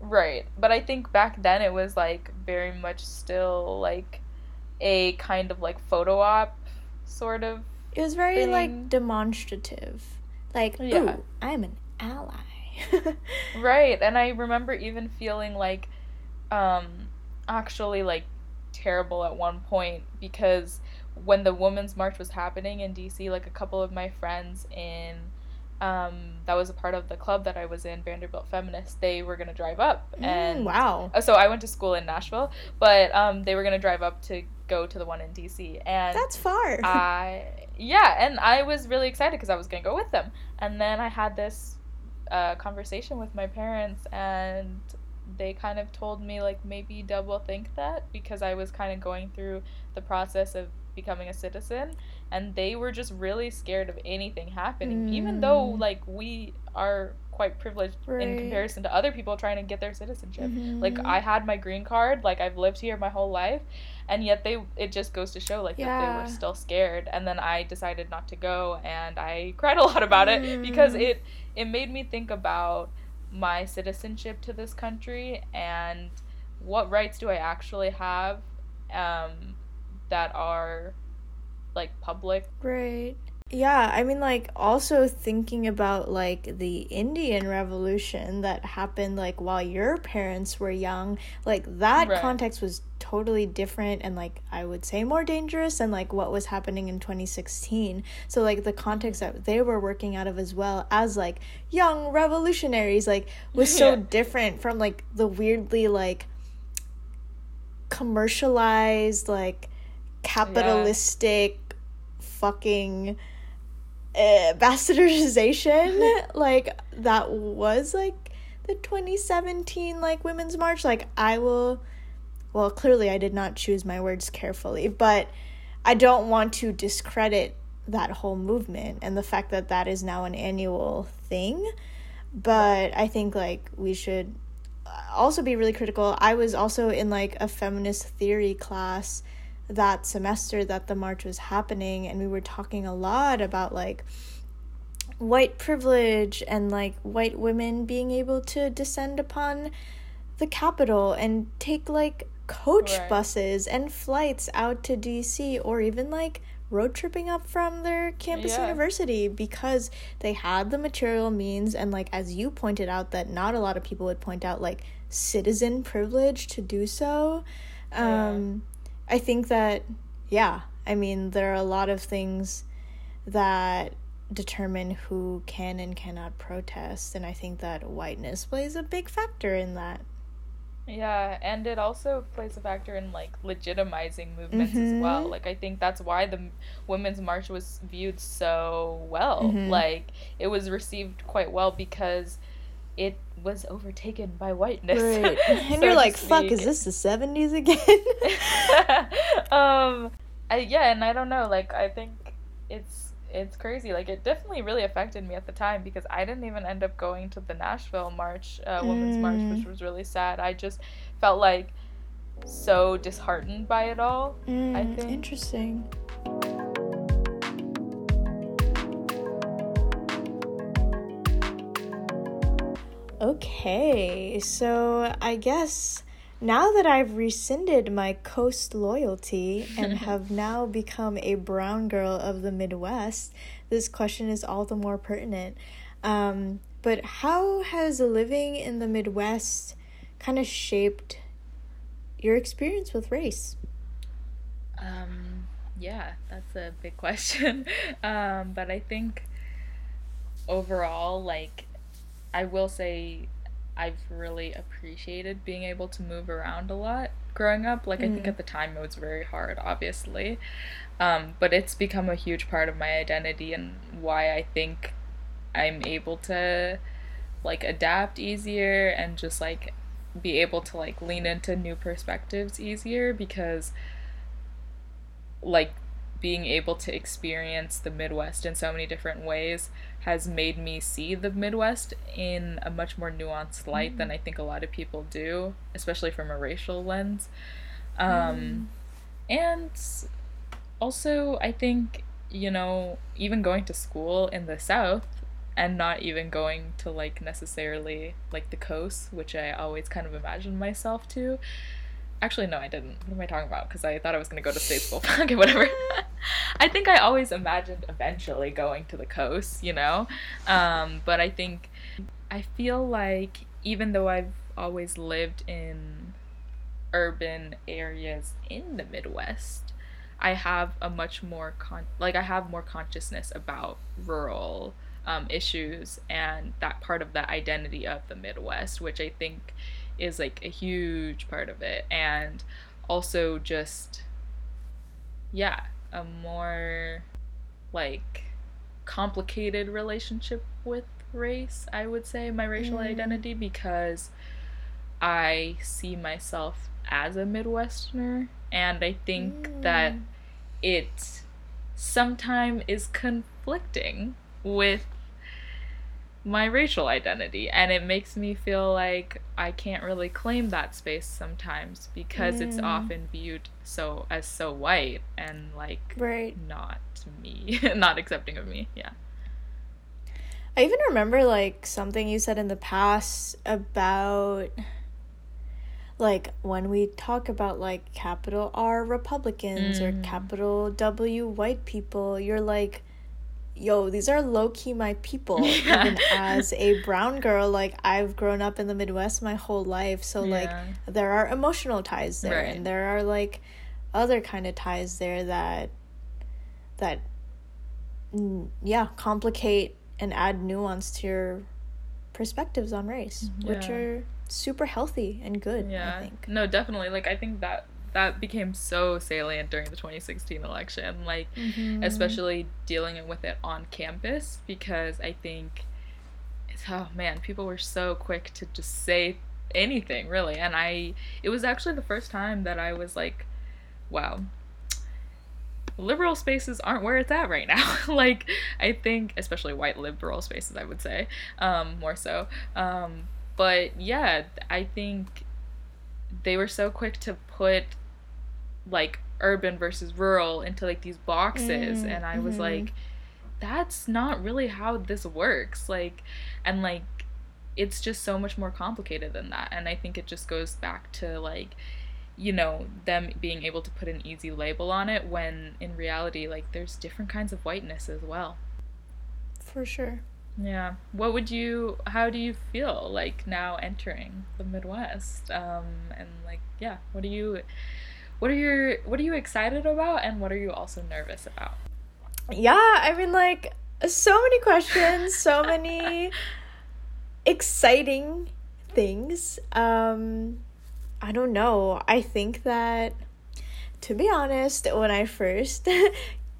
Right, but I think back then it was, like, very much still, like, a kind of, like, photo op sort of It was very, thing. like, demonstrative. Like, yeah. ooh, I'm an ally. Right, and I remember even feeling, like, um, actually, like, terrible at one point, because when the Women's March was happening in D C, like, a couple of my friends in... Um, that was a part of the club that I was in, Vanderbilt Feminist, they were going to drive up. And mm, wow. So I went to school in Nashville, but um, they were going to drive up to go to the one in D C. And that's far. I, yeah, and I was really excited because I was going to go with them. And then I had this uh, conversation with my parents, and they kind of told me, like, maybe double think that, because I was kind of going through the process of becoming a citizen, and they were just really scared of anything happening, mm. even though, like, we are quite privileged right. in comparison to other people trying to get their citizenship. Mm-hmm. Like, I had my green card, like, I've lived here my whole life, and yet they it just goes to show, like, yeah. that they were still scared. And then I decided not to go, and I cried a lot about mm. it, because it it made me think about my citizenship to this country and what rights do I actually have um that are, like, public. Right. Yeah, I mean, like, also thinking about, like, the Indian Revolution that happened, like, while your parents were young, like, that right. context was totally different and, like, I would say more dangerous than, like, what was happening in twenty sixteen. So, like, the context that they were working out of as well as, like, young revolutionaries, like, was so yeah. different from, like, the weirdly, like, commercialized, like, capitalistic yeah. fucking uh, bastardization like that was like the twenty seventeen like Women's March. Like, I will well clearly I did not choose my words carefully, but I don't want to discredit that whole movement and the fact that that is now an annual thing, but I think, like, we should also be really critical. I was also in, like, a feminist theory class that semester that the march was happening, and we were talking a lot about, like, white privilege and, like, white women being able to descend upon the Capitol and take, like, coach right. buses and flights out to D C, or even, like, road tripping up from their campus yeah. university, because they had the material means and, like, as you pointed out, that not a lot of people would point out, like, citizen privilege to do so. Um yeah. I think that, yeah, I mean, there are a lot of things that determine who can and cannot protest, and I think that whiteness plays a big factor in that. Yeah, and it also plays a factor in, like, legitimizing movements mm-hmm. as well. Like, I think that's why the Women's March was viewed so well. Mm-hmm. Like, it was received quite well because it was overtaken by whiteness. Right. And so you're like, fuck, is this the seventies again? um, I, yeah, and I don't know. Like, I think it's it's crazy. Like, it definitely really affected me at the time because I didn't even end up going to the Nashville March, uh, Women's mm. March, which was really sad. I just felt, like, so disheartened by it all, mm, I think. Interesting. Okay, so I guess now that I've rescinded my coast loyalty and have now become a brown girl of the Midwest, this question is all the more pertinent. Um, but how has living in the Midwest kind of shaped your experience with race? Um, yeah, that's a big question. um, but I think overall, like, I will say I've really appreciated being able to move around a lot growing up. Like, mm. I think at the time it was very hard, obviously. Um, but it's become a huge part of my identity and why I think I'm able to, like, adapt easier and just, like, be able to, like, lean into new perspectives easier because, like, being able to experience the Midwest in so many different ways has made me see the Midwest in a much more nuanced light mm. than I think a lot of people do, especially from a racial lens. Um, mm. And also, I think, you know, even going to school in the South and not even going to, like, necessarily, like, the coast, which I always kind of imagined myself to. Actually, no, I didn't. What am I talking about? Because I thought I was going to go to state school. Okay, whatever. I think I always imagined eventually going to the coast, you know? Um, but I think I feel like even though I've always lived in urban areas in the Midwest, I have a much more, con- like, I have more consciousness about rural um, issues and that part of the identity of the Midwest, which I think is, like, a huge part of it, and also just, yeah, a more, like, complicated relationship with race, I would say, my racial mm. identity, because I see myself as a Midwesterner, and I think mm. that it sometimes is conflicting with my racial identity, and it makes me feel like I can't really claim that space sometimes because mm. it's often viewed so as so white and, like, right. not me, not accepting of me. Yeah. I even remember, like, something you said in the past about, like, when we talk about, like, capital R Republicans mm. or capital W white people, you're like, yo, these are low-key my people. Yeah. Even as a brown girl, like, I've grown up in the Midwest my whole life, so yeah. like, there are emotional ties there, right. and there are, like, other kind of ties there that that yeah complicate and add nuance to your perspectives on race, yeah. which are super healthy and good. Yeah, I think. No, definitely, like, I think that that became so salient during the twenty sixteen election, like, mm-hmm. especially dealing with it on campus, because I think, it's, oh man, people were so quick to just say anything, really, and I, it was actually the first time that I was like, wow, liberal spaces aren't where it's at right now. Like, I think, especially white liberal spaces, I would say, um, more so, um, but yeah, I think they were so quick to put, like, urban versus rural into, like, these boxes, mm, and I was mm. like, that's not really how this works, like, and, like, it's just so much more complicated than that, and I think it just goes back to, like, you know, them being able to put an easy label on it when, in reality, like, there's different kinds of whiteness as well. For sure. Yeah. What would you, how do you feel, like, now entering the Midwest? Um, and, like, yeah, what do you, what are your, what are you excited about, and what are you also nervous about? Yeah, I mean, like, so many questions, so many exciting things. Um, I don't know. I think that, to be honest, when I first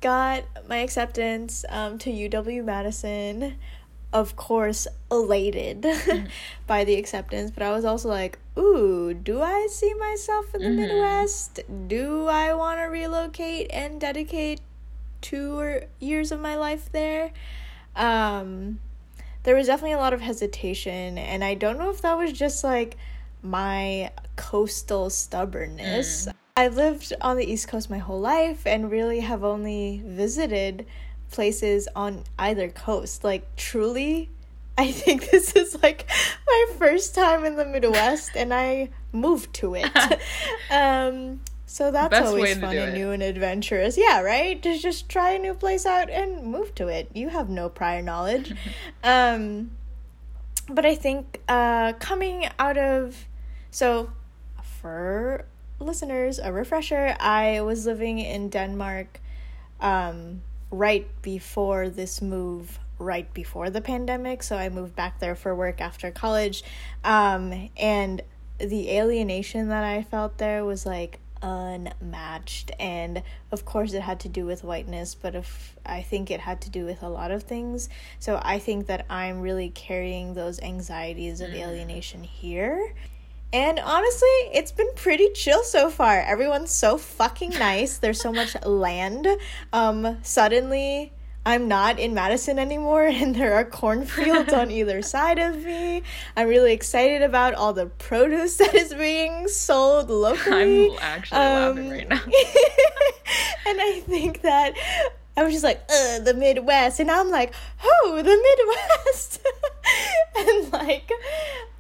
got my acceptance um, to U W Madison, of course, elated mm-hmm. by the acceptance, but I was also like, ooh, do I see myself in the mm-hmm. Midwest? Do I want to relocate and dedicate two years of my life there? Um, there was definitely a lot of hesitation, and I don't know if that was just like my coastal stubbornness. Mm. I've lived on the East Coast my whole life and really have only visited places on either coast. Like, truly, I think this is like my first time in the Midwest, and I moved to it. um, so that's Best always fun and it. new and adventurous. Yeah, right? Just, just try a new place out and move to it. You have no prior knowledge. um, but I think uh, coming out of... So, for... listeners, a refresher, I was living in Denmark um right before this move, right before the pandemic, so I moved back there for work after college, um and the alienation that I felt there was like unmatched, and of course it had to do with whiteness, but if I think it had to do with a lot of things. So I think that I'm really carrying those anxieties of alienation here. And honestly, it's been pretty chill so far. Everyone's so fucking nice. There's so much land. Um, suddenly, I'm not in Madison anymore, and there are cornfields on either side of me. I'm really excited about all the produce that is being sold locally. I'm actually um, laughing right now. And I think that I was just like, ugh, the Midwest. And now I'm like, oh, the Midwest. And like...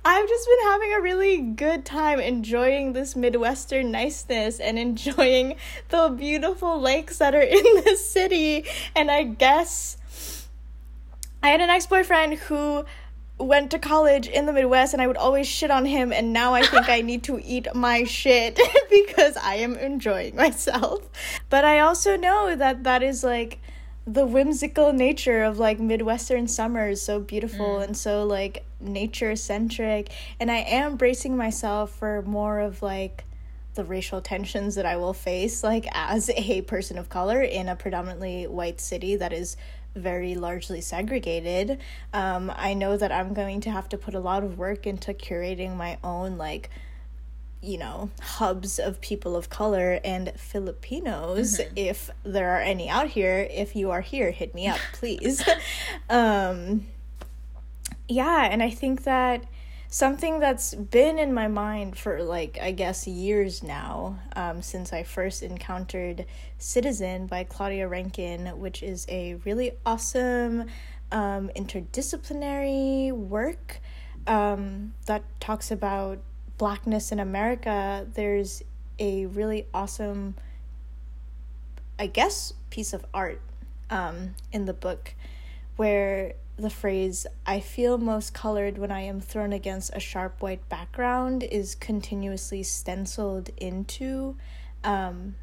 I've just been having a really good time enjoying this Midwestern niceness and enjoying the beautiful lakes that are in this city. And I guess I had an ex-boyfriend who went to college in the Midwest, and I would always shit on him. And now I think I need to eat my shit because I am enjoying myself. But I also know that that is like the whimsical nature of like Midwestern summer is so beautiful mm. and so like nature centric, and I am bracing myself for more of like the racial tensions that I will face like as a person of color in a predominantly white city that is very largely segregated. um I know that I'm going to have to put a lot of work into curating my own like, you know, hubs of people of color and Filipinos, mm-hmm. if there are any out here. If you are here, hit me up, please. um, yeah, and I think that something that's been in my mind for, like, I guess years now, um, since I first encountered Citizen by Claudia Rankine, which is a really awesome um, interdisciplinary work um, that talks about Blackness in America. There's a really awesome, I guess, piece of art um, in the book where the phrase, "I feel most colored when I am thrown against a sharp white background," is continuously stenciled into um,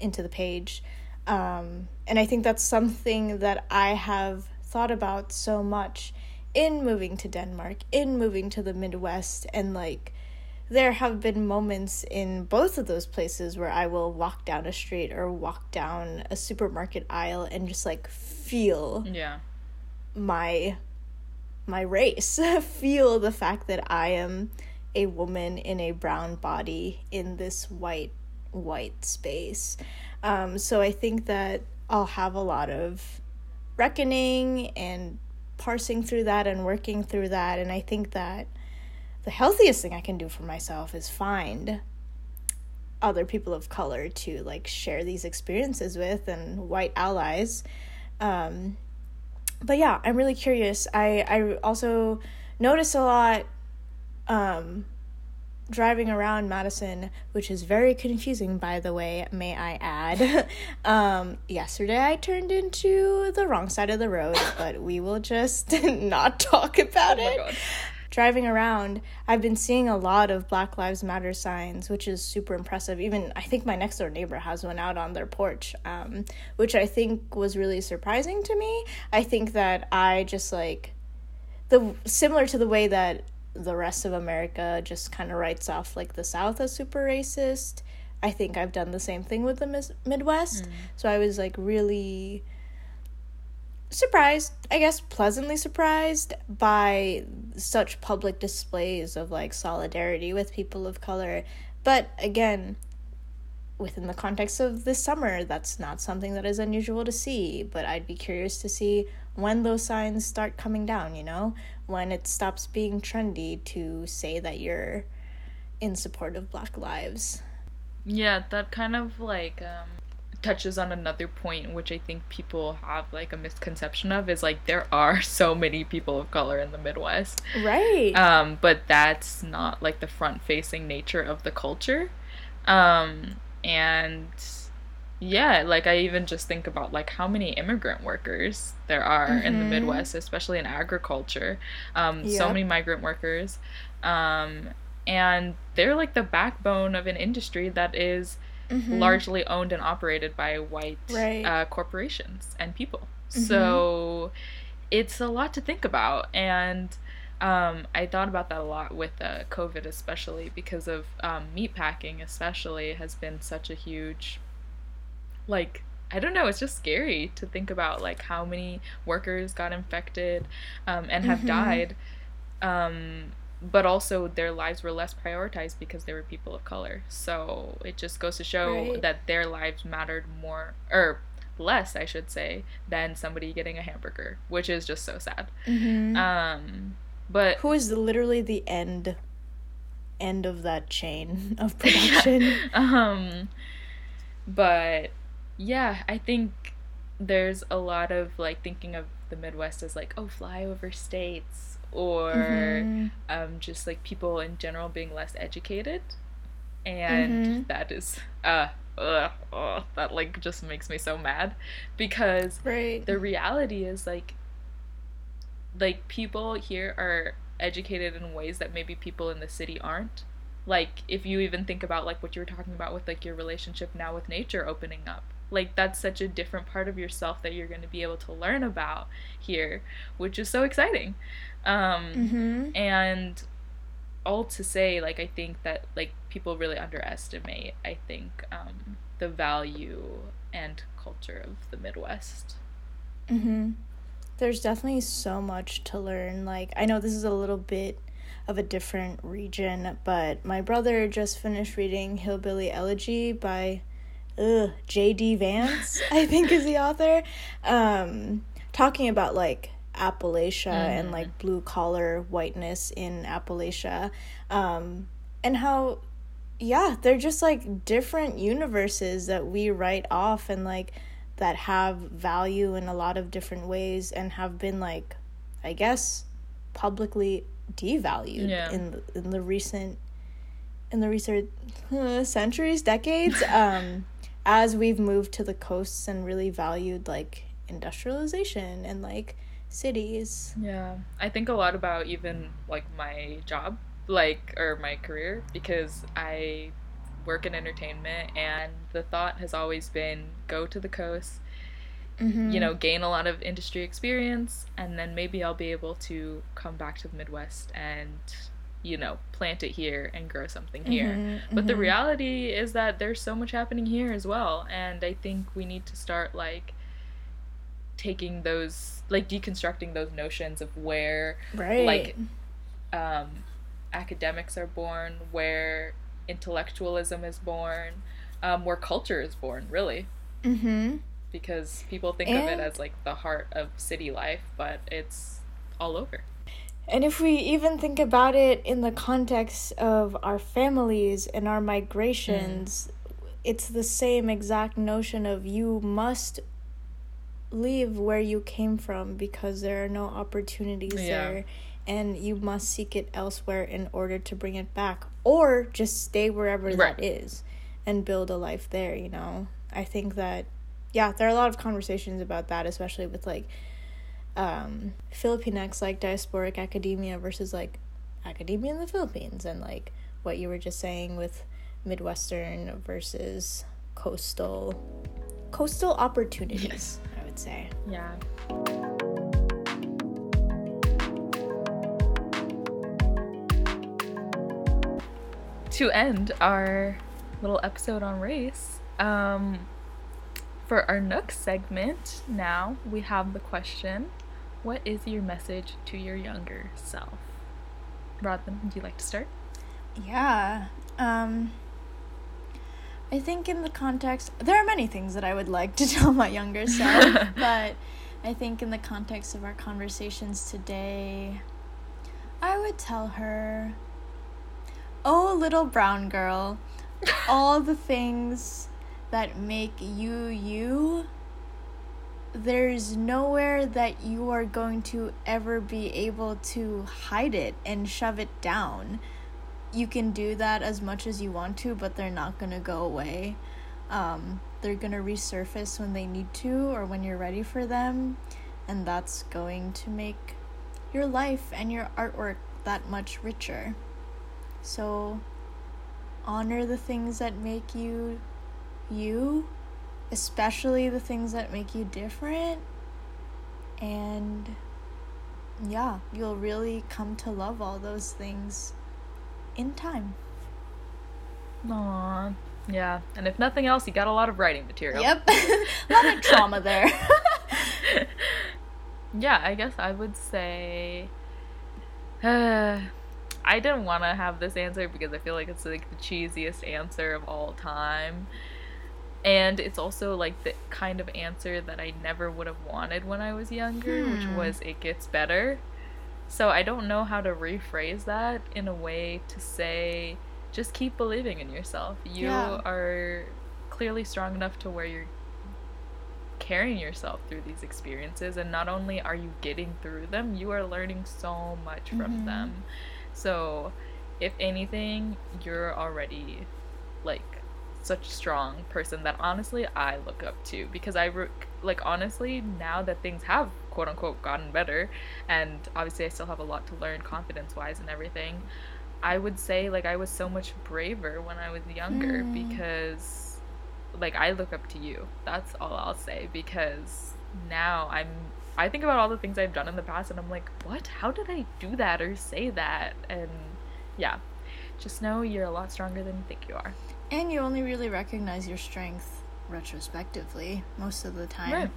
into the page. Um, and I think that's something that I have thought about so much in moving to Denmark, in moving to the Midwest, and like there have been moments in both of those places where I will walk down a street or walk down a supermarket aisle and just like feel yeah my my race, feel the fact that I am a woman in a brown body in this white white space. Um, so I think that I'll have a lot of reckoning and parsing through that and working through that, and I think that the healthiest thing I can do for myself is find other people of color to like share these experiences with, and white allies. Um, but yeah, I'm really curious. I, I also notice a lot um, driving around Madison, which is very confusing, by the way, may I add. Um, yesterday I turned into the wrong side of the road, but we will just not talk about oh it. driving around, I've been seeing a lot of Black Lives Matter signs, which is super impressive. Even I think my next door neighbor has one out on their porch, um, which I think was really surprising to me. I think that I just like the similar to the way that the rest of America just kind of writes off like the South as super racist. I think I've done the same thing with the mis- Midwest. Mm. So I was like really surprised, I guess pleasantly surprised by such public displays of like solidarity with people of color. But again, within the context of this summer, that's not something that is unusual to see, but I'd be curious to see when those signs start coming down, you know, when it stops being trendy to say that you're in support of Black lives. Yeah, that kind of, like, um, touches on another point, which I think people have, like, a misconception of, is, like, there are so many people of color in the Midwest. Right. Um, but that's not, like, the front-facing nature of the culture. Um, and, yeah, like, I even just think about, like, how many immigrant workers there are mm-hmm. in the Midwest, especially in agriculture. Um, yep. So many migrant workers. Um And they're, like, the backbone of an industry that is mm-hmm. largely owned and operated by white right. uh, corporations and people. Mm-hmm. So it's a lot to think about. And um, I thought about that a lot with uh, COVID, especially because of um, meatpacking, especially, has been such a huge, like, I don't know, it's just scary to think about, like, how many workers got infected um, and have mm-hmm. died. Um But also their lives were less prioritized because they were people of color. So it just goes to show right. that their lives mattered more, or less, I should say, than somebody getting a hamburger, which is just so sad. Mm-hmm. Um, but who is literally the end, end of that chain of production. yeah. Um, but yeah, I think there's a lot of like thinking of the Midwest as like, oh, flyover states. Or mm-hmm. um, just, like, people in general being less educated. And mm-hmm. that is, uh, ugh, ugh, that, like, just makes me so mad. Because right. the reality is, like, like, people here are educated in ways that maybe people in the city aren't. Like, if you even think about, like, what you were talking about with, like, your relationship now with nature opening up. Like, that's such a different part of yourself that you're going to be able to learn about here, which is so exciting. Um, mm-hmm. And all to say, like, I think that, like, people really underestimate, I think, um, the value and culture of the Midwest. Mm-hmm. There's definitely so much to learn. Like, I know this is a little bit of a different region, but my brother just finished reading Hillbilly Elegy by... Ugh, J D Vance, I think is the author, um, talking about, like, Appalachia mm. and, like, blue-collar whiteness in Appalachia, um, and how, yeah, they're just, like, different universes that we write off and, like, that have value in a lot of different ways and have been, like, I guess, publicly devalued yeah. in the, in the recent, in the recent uh, centuries, decades, um, as we've moved to the coasts and really valued, like, industrialization and, like, cities. Yeah. I think a lot about even, like, my job, like, or my career, because I work in entertainment, and the thought has always been go to the coast, mm-hmm. you know, gain a lot of industry experience, and then maybe I'll be able to come back to the Midwest and... you know, plant it here and grow something here. Mm-hmm, but mm-hmm. the reality is that there's so much happening here as well. And I think we need to start, like, taking those, like, deconstructing those notions of where, right. like, um, academics are born, where intellectualism is born, um, where culture is born, really. Mm-hmm. Because people think and... of it as, like, the heart of city life, but it's all over. And if we even think about it in the context of our families and our migrations, mm. it's the same exact notion of you must leave where you came from because there are no opportunities yeah. there, and you must seek it elsewhere in order to bring it back, or just stay wherever right. that is and build a life there, you know? I think that, yeah, there are a lot of conversations about that, especially with, like, Um, Filipinx, like, diasporic academia versus, like, academia in the Philippines, and like what you were just saying with Midwestern versus coastal coastal opportunities, I would say. Yeah. To end our little episode on race, um, for our next segment now, we have the question, what is your message to your younger self? Rodlyn, would you like to start? Yeah. Um, I think in the context, there are many things that I would like to tell my younger self, but I think in the context of our conversations today, I would tell her, oh, little brown girl, all the things that make you you, there's nowhere that you are going to ever be able to hide it and shove it down. You can do that as much as you want to, but they're not going to go away. Um, they're going to resurface when they need to or when you're ready for them. And that's going to make your life and your artwork that much richer. So honor the things that make you you, especially the things that make you different. And yeah, you'll really come to love all those things in time. Aww. Yeah. And if nothing else, you got a lot of writing material. Yep. A lot of trauma there. Yeah, I guess I would say uh, I didn't want to have this answer because I feel like it's like the cheesiest answer of all time. And it's also like the kind of answer that I never would have wanted when I was younger, hmm. which was it gets better. So I don't know how to rephrase that in a way to say, just keep believing in yourself. You yeah. are clearly strong enough to where you're carrying yourself through these experiences. And not only are you getting through them, you are learning so much from mm-hmm. them. So if anything, you're already like such a strong person that honestly I look up to, because I re- like honestly now that things have quote unquote gotten better, and obviously I still have a lot to learn confidence wise and everything, I would say like I was so much braver when I was younger mm. because like I look up to you. That's all I'll say, because now I'm I think about all the things I've done in the past and I'm like, what? How did I do that or say that? And yeah, just know you're a lot stronger than you think you are. And you only really recognize your strength retrospectively most of the time. Right.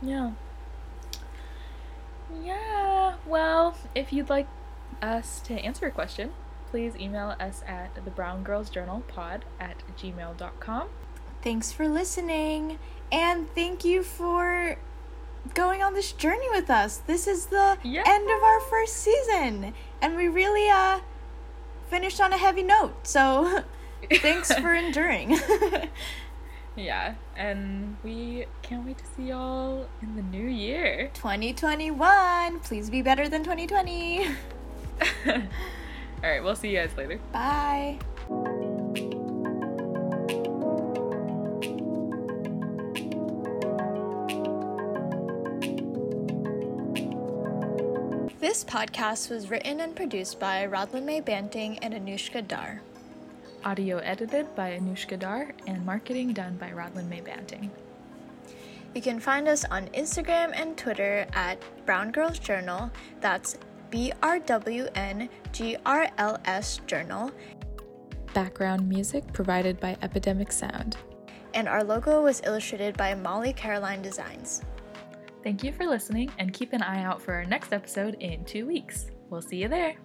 Yeah. Yeah. Well, if you'd like us to answer a question, please email us at the brown girls journal pod at gmail dot com. Thanks for listening. And thank you for going on this journey with us. This is the yeah. end of our first season. And we really uh, finished on a heavy note. So... thanks for enduring. Yeah, and we can't wait to see y'all in the new year. twenty twenty-one. Please be better than twenty twenty. All right, we'll see you guys later. Bye. This podcast was written and produced by Rodlyn Mae Banting and Anushka Dar. Audio edited by Anushka Dar and marketing done by Rodlyn Mae Banting. You can find us on Instagram and Twitter at Brown Girls Journal, that's B R W N G R L S Journal. Background music provided by Epidemic Sound. And our logo was illustrated by Molly Caroline Designs. Thank you for listening, and keep an eye out for our next episode in two weeks. We'll see you there!